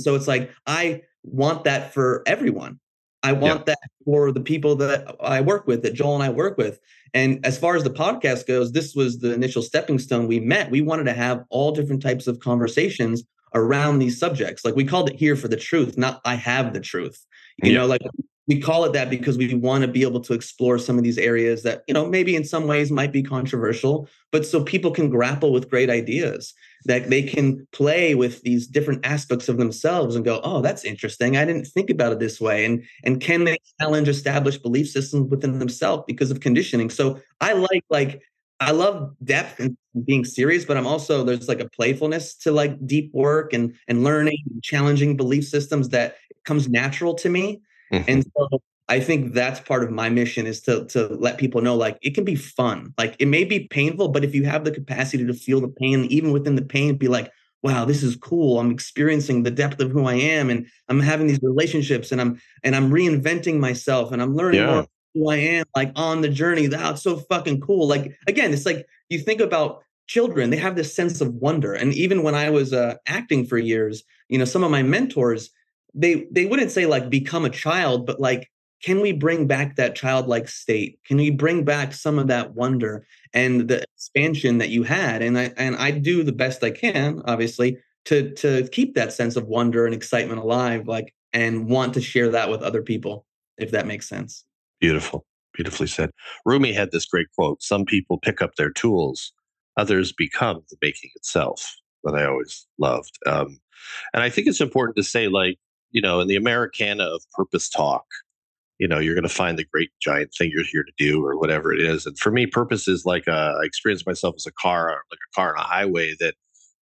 So it's like, I want that for everyone. I want that for the people that I work with, that Joel and I work with. And as far as the podcast goes, this was the initial stepping stone we met. We wanted to have all different types of conversations around these subjects. Like, we called it Here for the Truth, not I Have the Truth. You know, like, we call it that because we want to be able to explore some of these areas that, you know, maybe in some ways might be controversial, but so people can grapple with great ideas, that they can play with these different aspects of themselves and go, oh, that's interesting. I didn't think about it this way. And can they challenge established belief systems within themselves because of conditioning? So I like, I love depth and being serious, but I'm also, there's like a playfulness to, like, deep work and learning and challenging belief systems that comes natural to me. And so I think that's part of my mission, is to let people know, like, it can be fun. Like, it may be painful, but if you have the capacity to feel the pain, even within the pain, be like, wow, this is cool. I'm experiencing the depth of who I am, and I'm having these relationships, and I'm reinventing myself, and I'm learning more who I am, like, on the journey. Wow, it's so fucking cool. Like, again, it's like, you think about children, they have this sense of wonder. And even when I was acting for years, you know, some of my mentors, They wouldn't say, like, become a child, but, like, can we bring back that childlike state? Can we bring back some of that wonder and the expansion that you had? And I do the best I can, obviously, to keep that sense of wonder and excitement alive, like, and want to share that with other people, if that makes sense. Beautiful. Beautifully said. Rumi had this great quote, "Some people pick up their tools, others become the making itself," that I always loved. And I think it's important to say, like, you know, in the Americana of purpose talk, you know, you're going to find the great giant thing you're here to do or whatever it is. And for me, purpose is like, I experience myself as a car on a highway that,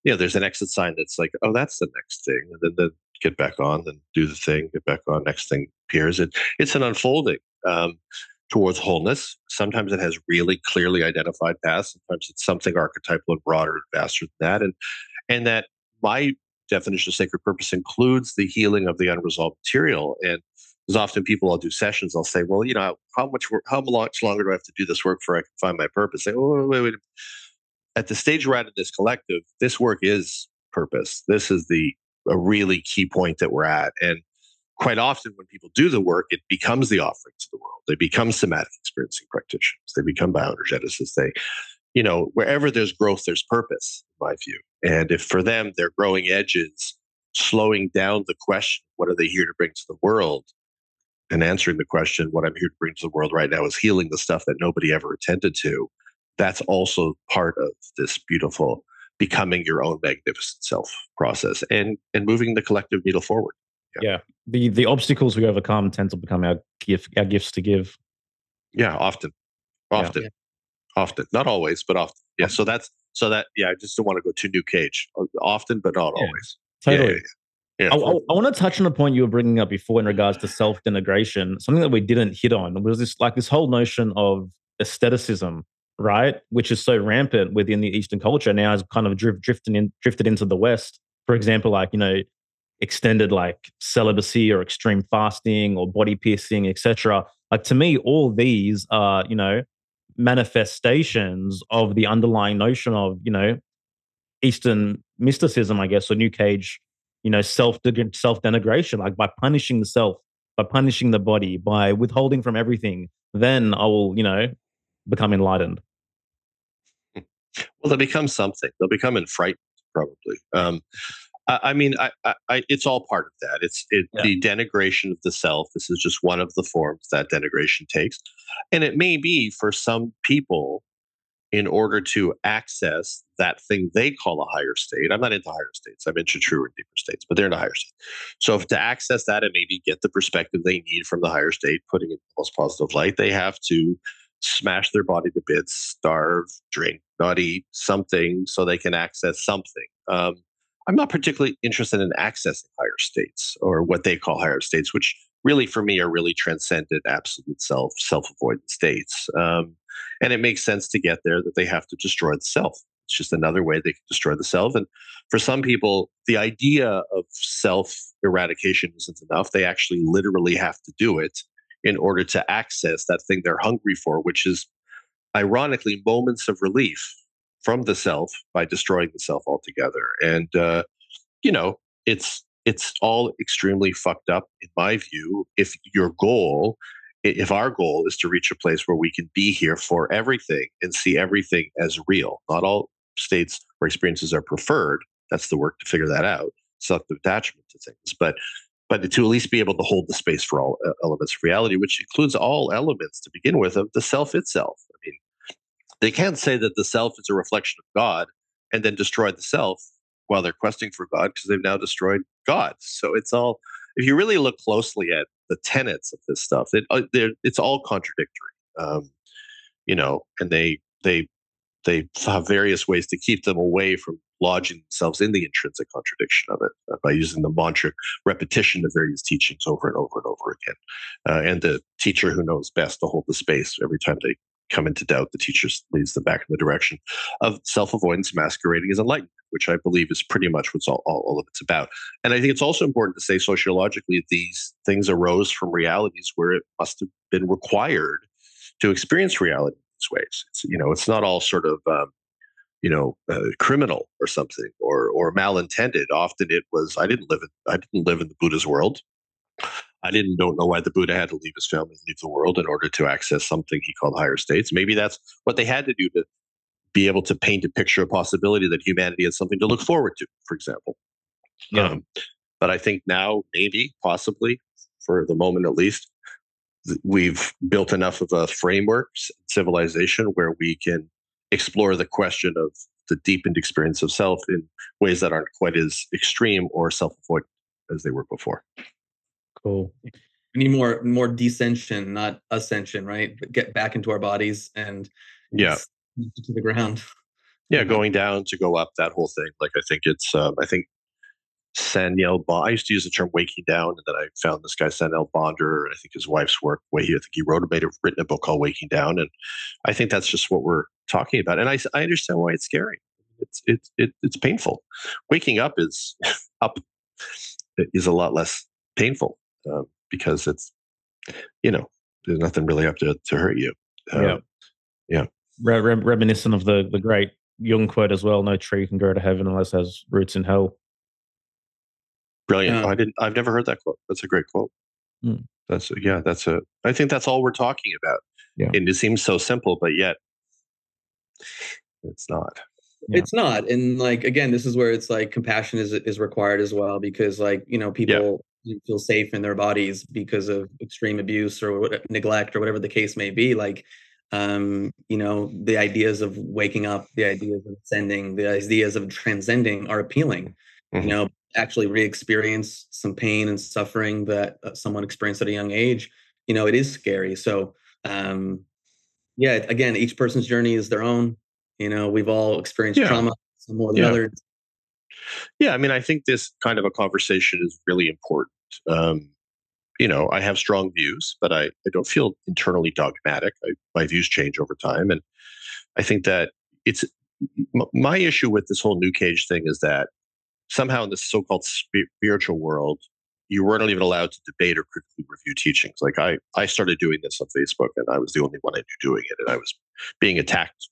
you know, there's an exit sign that's like, oh, that's the next thing. And then get back on, then do the thing, get back on, next thing appears. It's an unfolding towards wholeness. Sometimes it has really clearly identified paths. Sometimes it's something archetypal and broader and vaster than that. And that my definition of sacred purpose includes the healing of the unresolved material. And there's often people, I'll do sessions, I'll say, well, you know, how much longer do I have to do this work before I can find my purpose? Say, oh, wait. At the stage we're at in this collective, this work is purpose. This is a really key point that we're at. And quite often when people do the work, it becomes the offering to the world. They become somatic experiencing practitioners. They become bioenergeticists. They, you know, wherever there's growth, there's purpose, in my view. And if for them, their growing edge is slowing down the question, what are they here to bring to the world? And answering the question, what I'm here to bring to the world right now is healing the stuff that nobody ever attended to. That's also part of this beautiful becoming your own magnificent self process and moving the collective needle forward. Yeah. The obstacles we overcome tend to become our gifts to give. Yeah, often. Yeah. Often, not always, but often. Yeah. Often. So I just don't want to go too new cage. Often, but not always. Totally. Yeah. I want to touch on a point you were bringing up before in regards to self-denigration, something that we didn't hit on was this whole notion of aestheticism, right? Which is so rampant within the Eastern culture now, has kind of drifted into the West. For example, extended celibacy or extreme fasting or body piercing, etc. To me, all these are, manifestations of the underlying notion of, Eastern mysticism, I guess, or New Age, self-denigration, by punishing the self, by punishing the body, by withholding from everything, then I will, become enlightened. Well, they'll become something. They'll become enlightened, probably. It's all part of that. The denigration of the self. This is just one of the forms that denigration takes. And it may be for some people, in order to access that thing they call a higher state. I'm not into higher states. I'm into truer and deeper states, but they're in a higher state. So to access that and maybe get the perspective they need from the higher state, putting it in the most positive light, they have to smash their body to bits, starve, drink, not eat, something, so they can access something. I'm not particularly interested in accessing higher states or what they call higher states, which really for me are really transcendent, absolute self-avoidant states. And it makes sense to get there that they have to destroy the self. It's just another way they can destroy the self. And for some people, the idea of self-eradication isn't enough. They actually literally have to do it in order to access that thing they're hungry for, which is ironically moments of relief from the self by destroying the self altogether. And, it's all extremely fucked up in my view. If our goal is to reach a place where we can be here for everything and see everything as real, not all states or experiences are preferred. That's the work to figure that out. Selective attachment to things, but to at least be able to hold the space for all elements of reality, which includes all elements to begin with of the self itself. I mean, they can't say that the self is a reflection of God and then destroy the self while they're questing for God, because they've now destroyed God. So it's all, if you really look closely at the tenets of this stuff, it's all contradictory, and they have various ways to keep them away from lodging themselves in the intrinsic contradiction of it by using the mantra repetition of various teachings over and over and over again. And the teacher who knows best to hold the space every time they come into doubt, the teacher leads them back in the direction of self-avoidance masquerading as enlightenment, which I believe is pretty much what's all of it's about. And I think it's also important to say sociologically, these things arose from realities where it must have been required to experience reality in these ways. It's not all sort of, criminal or something or malintended. Often it was, I didn't live in the Buddha's world. I don't know why the Buddha had to leave his family and leave the world in order to access something he called higher states. Maybe that's what they had to do to be able to paint a picture of possibility that humanity has something to look forward to, for example. Yeah. But I think now, maybe, possibly, for the moment at least, we've built enough of a framework, civilization, where we can explore the question of the deepened experience of self in ways that aren't quite as extreme or self-avoidant as they were before. Cool. We need more descension, not ascension, right? But get back into our bodies and to the ground. Yeah, going down to go up, that whole thing. Like, I think it's, I think Sanyel Bond, I used to use the term waking down, and then I found this guy, Sanyel Bonder, and I think his wife's work, written a book called Waking Down. And I think that's just what we're talking about. And I understand why it's scary. It's painful. Waking up is a lot less painful because it's, there's nothing really up to hurt you. Reminiscent of the great Jung quote as well, no tree can grow to heaven unless it has roots in hell. Brilliant. Yeah. I've never heard that quote. That's a great quote. Mm. I think that's all we're talking about. Yeah. And it seems so simple, but yet it's not. Yeah. It's not. And like, again, this is where it's like compassion is required as well, because like, people feel safe in their bodies because of extreme abuse or neglect or whatever the case may be. Like, the ideas of waking up, the ideas of ascending, the ideas of transcending are appealing, mm-hmm. Actually re-experience some pain and suffering that someone experienced at a young age, it is scary. So, again, each person's journey is their own. We've all experienced trauma, some more than others. Yeah. I mean, I think this kind of a conversation is really important. I have strong views, but I don't feel internally dogmatic. My views change over time. And I think that it's my issue with this whole New Age thing is that somehow in this so-called spiritual world, you weren't even allowed to debate or critically review teachings. Like I started doing this on Facebook and I was the only one I knew doing it. And I was being attacked.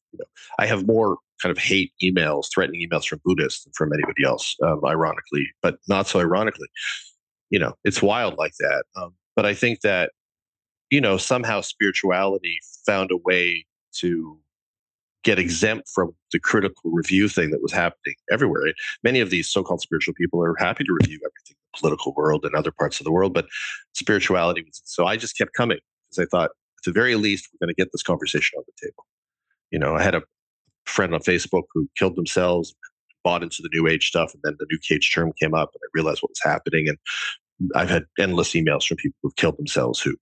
I have more kind of hate emails, threatening emails from Buddhists than from anybody else, ironically, but not so ironically. It's wild like that. But I think that, somehow spirituality found a way to get exempt from the critical review thing that was happening everywhere. Many of these so-called spiritual people are happy to review everything in the political world and other parts of the world, but spirituality was... So I just kept coming because I thought, at the very least, we're going to get this conversation on the table. I had a friend on Facebook who killed themselves, bought into the New Age stuff, and then the New Age term came up, and I realized what was happening. And I've had endless emails from people who've killed themselves who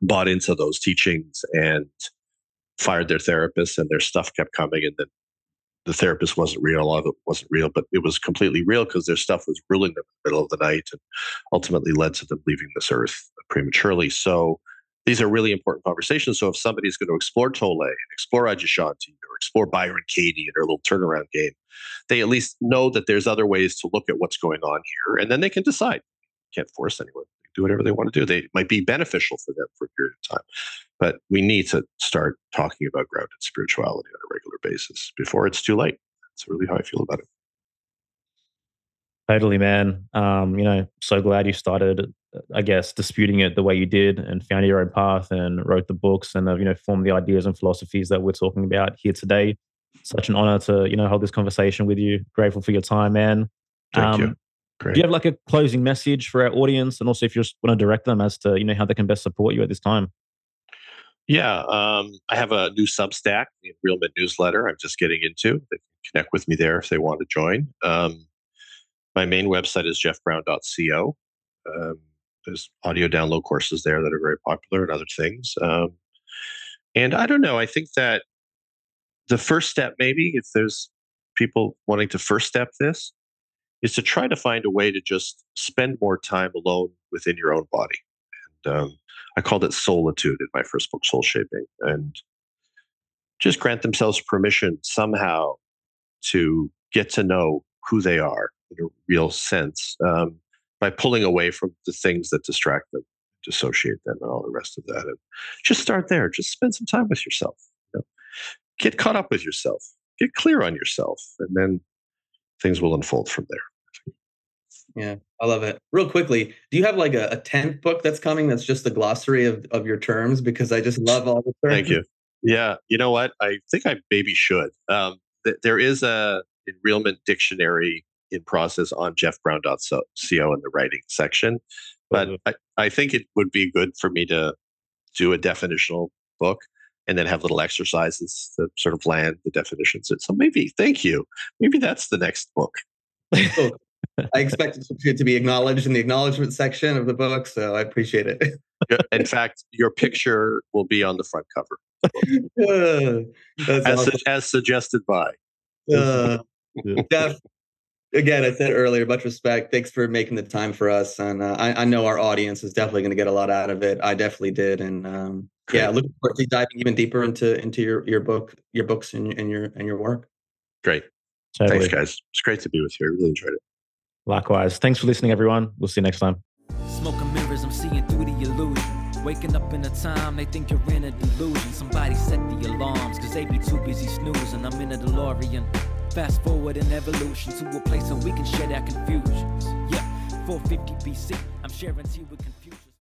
bought into those teachings and fired their therapist, and their stuff kept coming, and then the therapist wasn't real. A lot of it wasn't real, but it was completely real because their stuff was ruling them in the middle of the night and ultimately led to them leaving this earth prematurely. So these are really important conversations. So if somebody's going to explore Tolle and explore Ajashanti or explore Byron Katie and her little turnaround game, they at least know that there's other ways to look at what's going on here, and then they can decide. You can't force anyone. They do whatever they want to do. They might be beneficial for them for a period of time. But we need to start talking about grounded spirituality on a regular basis before it's too late. That's really how I feel about it. Totally, man. So glad you started, I guess, disputing it the way you did and found your own path and wrote the books and, formed the ideas and philosophies that we're talking about here today. Such an honor to, hold this conversation with you. Grateful for your time, man. Thank you. Great. Do you have like a closing message for our audience? And also if you just want to direct them as to, how they can best support you at this time. Yeah, I have a new Substack, the Enrealment newsletter I'm just getting into. They can connect with me there if they want to join. My main website is jeffbrown.co. There's audio download courses there that are very popular and other things. And I don't know, I think that the first step, maybe, if there's people wanting to first step this, is to try to find a way to just spend more time alone within your own body. And I called it solitude in my first book, Soul Shaping, and just grant themselves permission somehow to get to know who they are in a real sense by pulling away from the things that distract them, dissociate them, and all the rest of that. And just start there. Just spend some time with yourself. Get caught up with yourself. Get clear on yourself, and then things will unfold from there. Yeah, I love it. Real quickly, do you have like a 10th book that's coming that's just the glossary of your terms? Because I just love all the terms. Thank you. Yeah, you know what? I think I maybe should. There is a Enrealment dictionary in process on jeffbrown.co in the writing section. But I think it would be good for me to do a definitional book and then have little exercises to sort of land the definitions. So maybe, thank you. Maybe that's the next book. So I expect it to be acknowledged in the acknowledgement section of the book, so I appreciate it. In fact, your picture will be on the front cover. That's awesome. As suggested by. Jeff, again, I said earlier, much respect. Thanks for making the time for us. And I know our audience is definitely going to get a lot out of it. I definitely did. And yeah, looking forward to diving even deeper into your book, your books and your work. Great. Totally. Thanks, guys. It's great to be with you. I really enjoyed it. Likewise. Thanks for listening, everyone. We'll see you next time. Smoking mirrors, I'm seeing through the illusion. Waking up in a time, they think you're in a delusion. Somebody set the alarms, cause they be too busy snoozing. I'm in a DeLorean. Fast forward in evolution to a place where we can share our confusions. Yeah, 450 BC, I'm sharing tea with confusion.